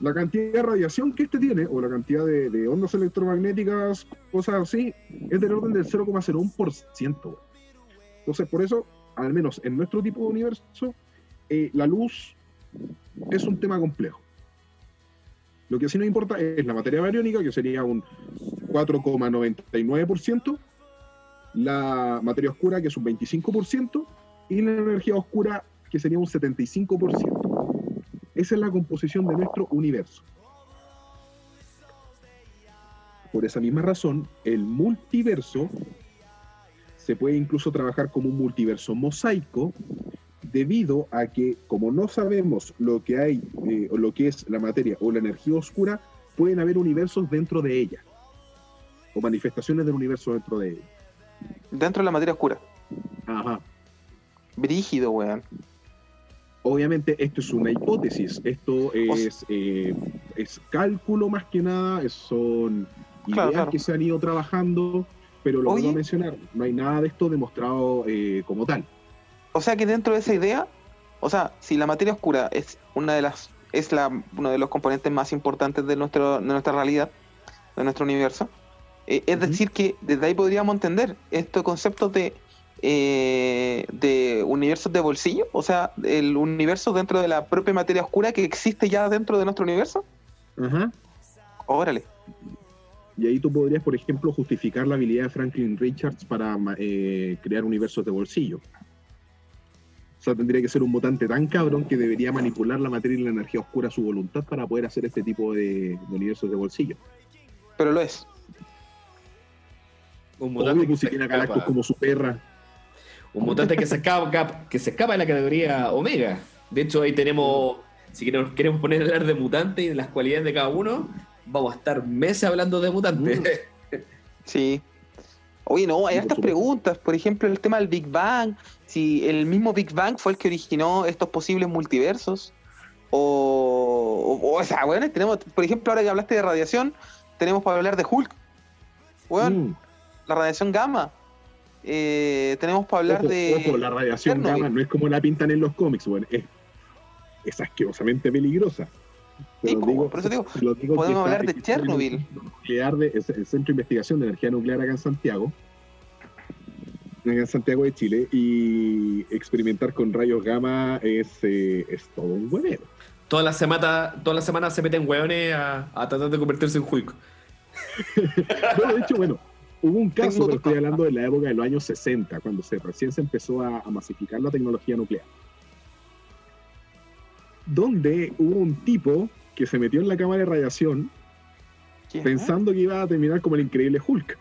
la cantidad de radiación que este tiene, o la cantidad de, de ondas electromagnéticas, cosas así, es del orden del cero coma cero uno por ciento. Entonces, por eso, al menos en nuestro tipo de universo, eh, la luz es un tema complejo. Lo que sí nos importa es la materia bariónica, que sería un cuatro coma noventa y nueve por ciento, la materia oscura, que es un veinticinco por ciento, y la energía oscura, que sería un setenta y cinco por ciento. Esa es la composición de nuestro universo. Por esa misma razón, el multiverso se puede incluso trabajar como un multiverso mosaico, debido a que, como no sabemos lo que hay, eh, o lo que es la materia o la energía oscura, pueden haber universos dentro de ella, o manifestaciones del universo dentro de ella. Dentro de la materia oscura. Ajá. Brígido, weón. Obviamente esto es una hipótesis, esto es, eh, es cálculo más que nada, son ideas claro, claro. que se han ido trabajando, pero lo Oye, voy a mencionar, no hay nada de esto demostrado eh, como tal. O sea que dentro de esa idea, o sea, si la materia oscura es una de las, es la, uno de los componentes más importantes de nuestro, de nuestra realidad, de nuestro universo, eh, es uh-huh. decir que desde ahí podríamos entender estos conceptos de Eh, de universos de bolsillo, o sea, el universo dentro de la propia materia oscura que existe ya dentro de nuestro universo. Ajá. Órale. Y ahí tú podrías, por ejemplo, justificar la habilidad de Franklin Richards para eh, crear universos de bolsillo. O sea, tendría que ser un mutante tan cabrón que debería manipular la materia y la energía oscura a su voluntad para poder hacer este tipo de, de universos de bolsillo. Pero lo es. Un mutante que tiene a Galactus como su perra. Un mutante que se escapa, que se escapa de la categoría Omega. De hecho, ahí tenemos, si queremos, queremos poner a hablar de mutantes y de las cualidades de cada uno, vamos a estar meses hablando de mutantes. Sí. Oye, no, hay estas preguntas. Por ejemplo, el tema del Big Bang. Si el mismo Big Bang fue el que originó estos posibles multiversos. O, o, o sea, bueno, tenemos, por ejemplo, ahora que hablaste de radiación, tenemos para hablar de Hulk. Bueno, mm. la radiación gamma. Eh, tenemos para hablar ojo, de ojo, la radiación Eterno, gamma no es como la pintan en los cómics, bueno, es, es asquerosamente peligrosa. Sí, digo, por eso digo, digo podemos hablar de Chernobyl, nuclear de, es el Centro de Investigación de Energía Nuclear acá en Santiago en Santiago de Chile, y experimentar con rayos gamma es, eh, es todo un huevero. Todas las semanas toda la semana se meten hueones a, a tratar de convertirse en Hulk. Bueno, de hecho, bueno, hubo un caso, pero estoy hablando de la época de los años sesenta, cuando se, recién se empezó a, a masificar la tecnología nuclear. donde hubo un tipo que se metió en la cámara de radiación pensando que iba a terminar como el Increíble Hulk.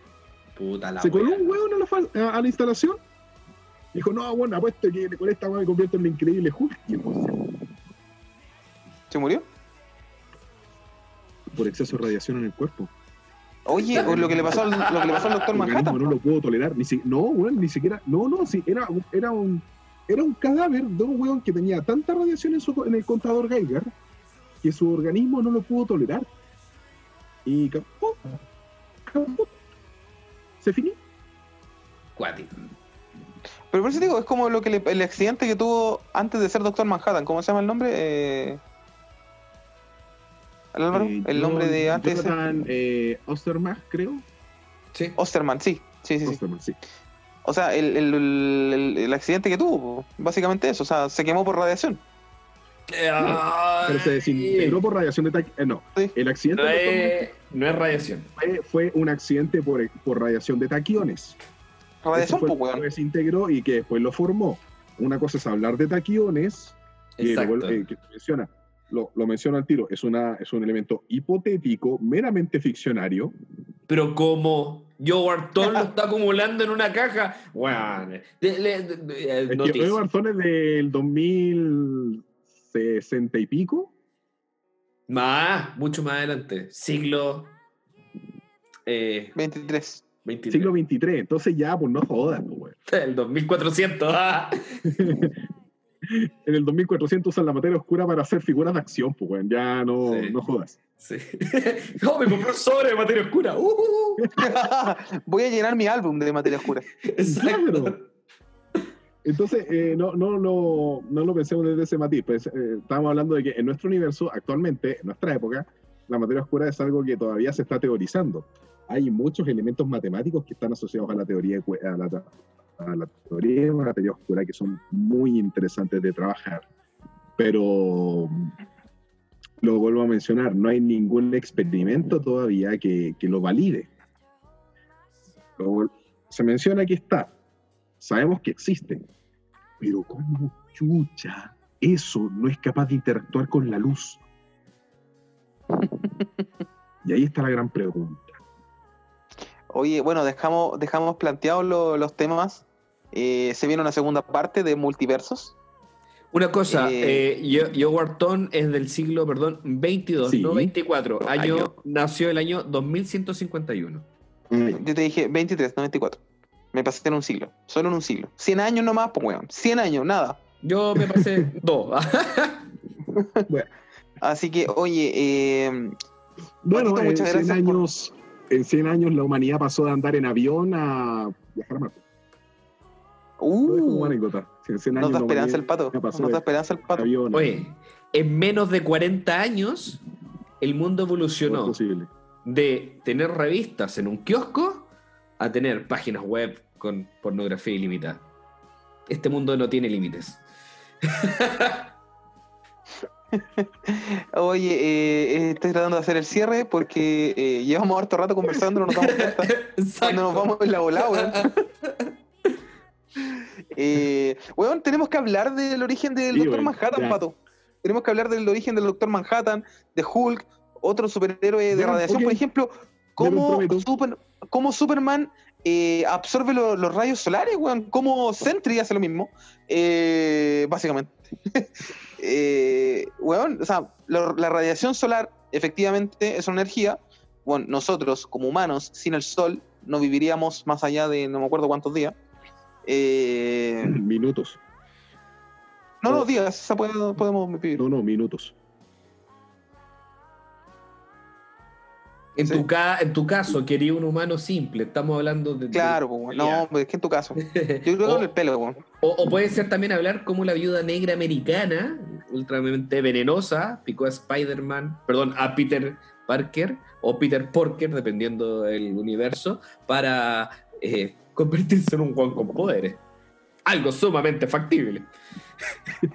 Puta la Se coló un hueón a la, a la instalación. Dijo, no, bueno, apuesto que con esta me convierto en el Increíble Hulk. Y ¿se murió? Por exceso de radiación en el cuerpo. Oye, o lo que le pasó al, lo que le pasó al doctor Manhattan. No lo pudo tolerar. Ni si, no, bueno, ni siquiera. No, no, sí. Era, era, un, era un cadáver de un hueón que tenía tanta radiación en, su, en el contador Geiger que su organismo no lo pudo tolerar. Y capó. Capó. Se finí. Cuático. Pero por eso digo, es como lo que le, el accidente que tuvo antes de ser Doctor Manhattan. ¿Cómo se llama el nombre? Eh... Álvaro, eh, el nombre John, de antes. Jonathan eh, Osterman, creo. Sí. Osterman, sí. Sí, sí, sí. Osterman, sí. O sea, el, el, el, el accidente que tuvo, básicamente eso. O sea, se quemó por radiación. Eh, no, pero se desintegró por radiación de ta- eh, no, sí. El accidente no, es, no es radiación. Fue, fue un accidente por, por radiación de taquiones. Radiación, pues, weón. Desintegró y que después lo formó. Una cosa es hablar de taquiones, que, lo, eh, que menciona, lo, lo menciona al tiro. Es, una, es un elemento hipotético, meramente ficcionario. Pero como Joe Barton lo está acumulando en una caja, weón. Joe Barton es del dos mil sesenta y pico. Más, mucho más adelante. Siglo eh, veintitrés. veintitrés. Siglo veintitrés, entonces ya, pues no jodas, güey. El dos mil cuatrocientos. ¡Ah! En el dos mil cuatrocientos usan la materia oscura para hacer figuras de acción, pues, güey. Ya no, sí. No jodas. Sí. No, me compré un sobre de materia oscura. Uh. Voy a llenar mi álbum de materia oscura. Exacto. Claro. Entonces, eh, no, no, no, no lo pensemos desde ese matiz. Pues, eh, estábamos hablando de que en nuestro universo, actualmente, en nuestra época, la materia oscura es algo que todavía se está teorizando. Hay muchos elementos matemáticos que están asociados a la teoría de, a la, a la teoría de materia oscura que son muy interesantes de trabajar. Pero, lo vuelvo a mencionar, no hay ningún experimento todavía que, que lo valide. Lo, se menciona que está. Sabemos que existe. Pero ¿cómo chucha? Eso no es capaz de interactuar con la luz. Y ahí está la gran pregunta. Oye, bueno, dejamos, dejamos planteados lo, los temas. Eh, se viene una segunda parte de multiversos. Una cosa, eh, eh, Joe Wharton es del siglo, perdón, veintidós, sí, no veinticuatro. Año, año. Nació el año dos mil ciento cincuenta y uno. Mm. Yo te dije veintitrés, no veinticuatro. Me pasé en un siglo, solo en un siglo. cien años nomás, pues, weón. cien años, nada. Yo me pasé dos. Bueno. Así que, oye, eh, bueno, Patito, muchas gracias. Años, por... En cien años la humanidad pasó de andar en avión a viajar a Marte. Uh, anécdota. Si en cien años no da esperanza el pato. No da esperanza el pato. Avión, oye, en menos de cuarenta años, el mundo evolucionó de tener revistas en un kiosco a tener páginas web con pornografía ilimitada. Este mundo no tiene límites. Oye, eh, estoy tratando de hacer el cierre porque eh, llevamos harto rato conversando, no nos damos cuenta. Cuando nos vamos en la volada, weón. eh, weón, tenemos que hablar del origen del sí, Doctor bueno, Manhattan, ya. Pato. Tenemos que hablar del origen del Doctor Manhattan, de Hulk, otro superhéroe de radiación, okay. Por ejemplo, cómo, super, cómo Superman eh, absorbe lo, los rayos solares, weón. Cómo Sentry hace lo mismo, eh, básicamente. eh, weón, o sea, la, la radiación solar efectivamente es una energía. Bueno, nosotros como humanos sin el sol no viviríamos más allá de no me acuerdo cuántos días, eh, minutos. No, no, días podemos, podemos vivir. No, no, minutos. En, sí. tu ca- en tu caso, quería un humano simple. Estamos hablando de... Claro, de... no, es que en tu caso. Yo creo que con el pelo, weón. O, o puede ser también hablar como la viuda negra americana, ultramente venenosa, picó a Spider-Man, perdón, a Peter Parker, o Peter Porker, dependiendo del universo, para eh, convertirse en un guan con poderes. Algo sumamente factible.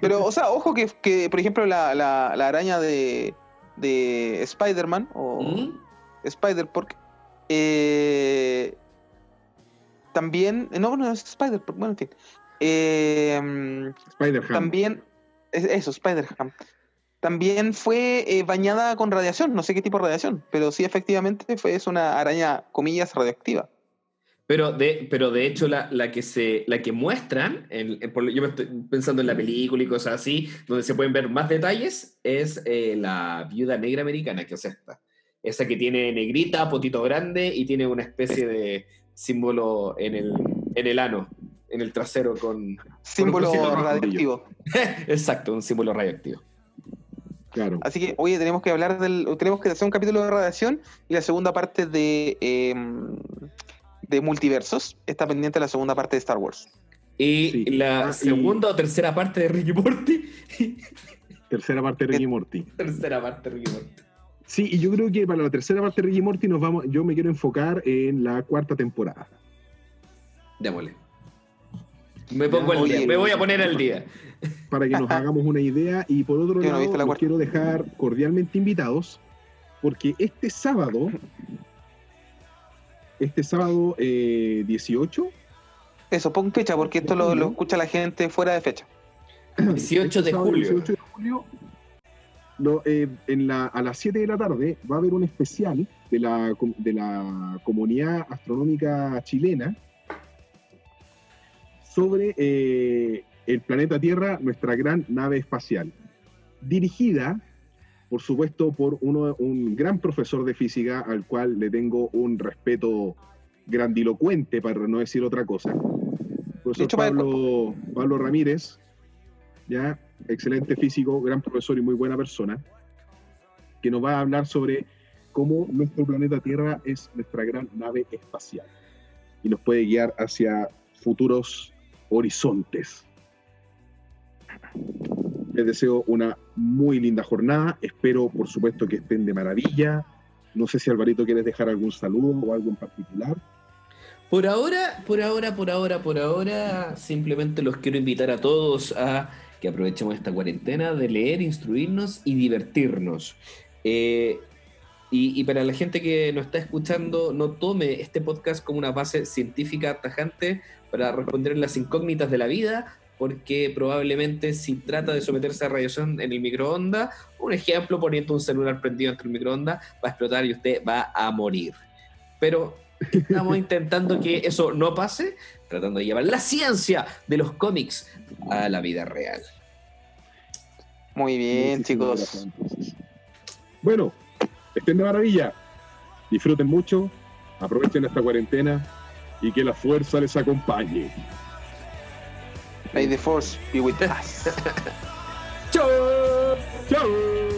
Pero, o sea, ojo que, que por ejemplo, la, la, la araña de, de Spider-Man, o... ¿Mm? Spider-Pork, eh, también, no, no es Spider-Pork, bueno, en fin, eh, Spider-Ham, también, eso, Spider-Ham, también fue eh, bañada con radiación, no sé qué tipo de radiación, pero sí efectivamente fue, es una araña, comillas, radioactiva. Pero de, pero de hecho la, la, que, se, la que muestran, el, el, yo me estoy pensando en la película y cosas así, donde se pueden ver más detalles, es eh, la viuda negra americana, que es esta. Esa que tiene negrita, potito grande y tiene una especie de símbolo en el, en el ano, en el trasero con... Símbolo con radioactivo. Exacto, un símbolo radioactivo. Claro. Así que, oye, tenemos que hablar del... Tenemos que hacer un capítulo de radiación y la segunda parte de, eh, de multiversos. Está pendiente la segunda parte de Star Wars. Y sí. la ah, segunda y... o tercera parte de Rick y Morty. Tercera parte de Rick y Morty. Tercera parte de Rick y Morty. Sí, y yo creo que para la tercera parte de Rick y Morty nos vamos... Yo me quiero enfocar en la cuarta temporada. Démosle. Me pongo al día, me voy a poner al día. Para que nos hagamos una idea. Y por otro lado, no los quiero dejar cordialmente invitados, porque este sábado, este sábado eh, dieciocho. Eso, pon fecha, porque esto lo, lo escucha la gente fuera de fecha. dieciocho de julio dieciocho de julio no, eh, en la, a las siete de la tarde va a haber un especial de la, de la comunidad astronómica chilena sobre eh, el planeta Tierra, nuestra gran nave espacial. Dirigida, por supuesto, por uno, un gran profesor de física, al cual le tengo un respeto grandilocuente, para no decir otra cosa. Profesor Pablo, Pablo Ramírez, ya, excelente físico, gran profesor y muy buena persona, que nos va a hablar sobre cómo nuestro planeta Tierra es nuestra gran nave espacial y nos puede guiar hacia futuros horizontes. Les deseo una muy linda jornada. Espero, por supuesto, que estén de maravilla. No sé si Alvarito quieres dejar algún saludo o algo en particular. Por ahora, por ahora, por ahora, por ahora, simplemente los quiero invitar a todos a que aprovechemos esta cuarentena de leer, instruirnos y divertirnos. Eh, y, y para la gente que nos está escuchando, no tome este podcast como una base científica tajante para responder las incógnitas de la vida, porque probablemente si trata de someterse a radiación en el microondas, un ejemplo, poniendo un celular prendido entre el microondas, va a explotar y usted va a morir. Pero estamos intentando que eso no pase, tratando de llevar la ciencia de los cómics a la vida real. Muy bien, chicos. Bueno, estén de maravilla, disfruten mucho, aprovechen esta cuarentena y que la fuerza les acompañe. May the force be with us. Chao. Chao.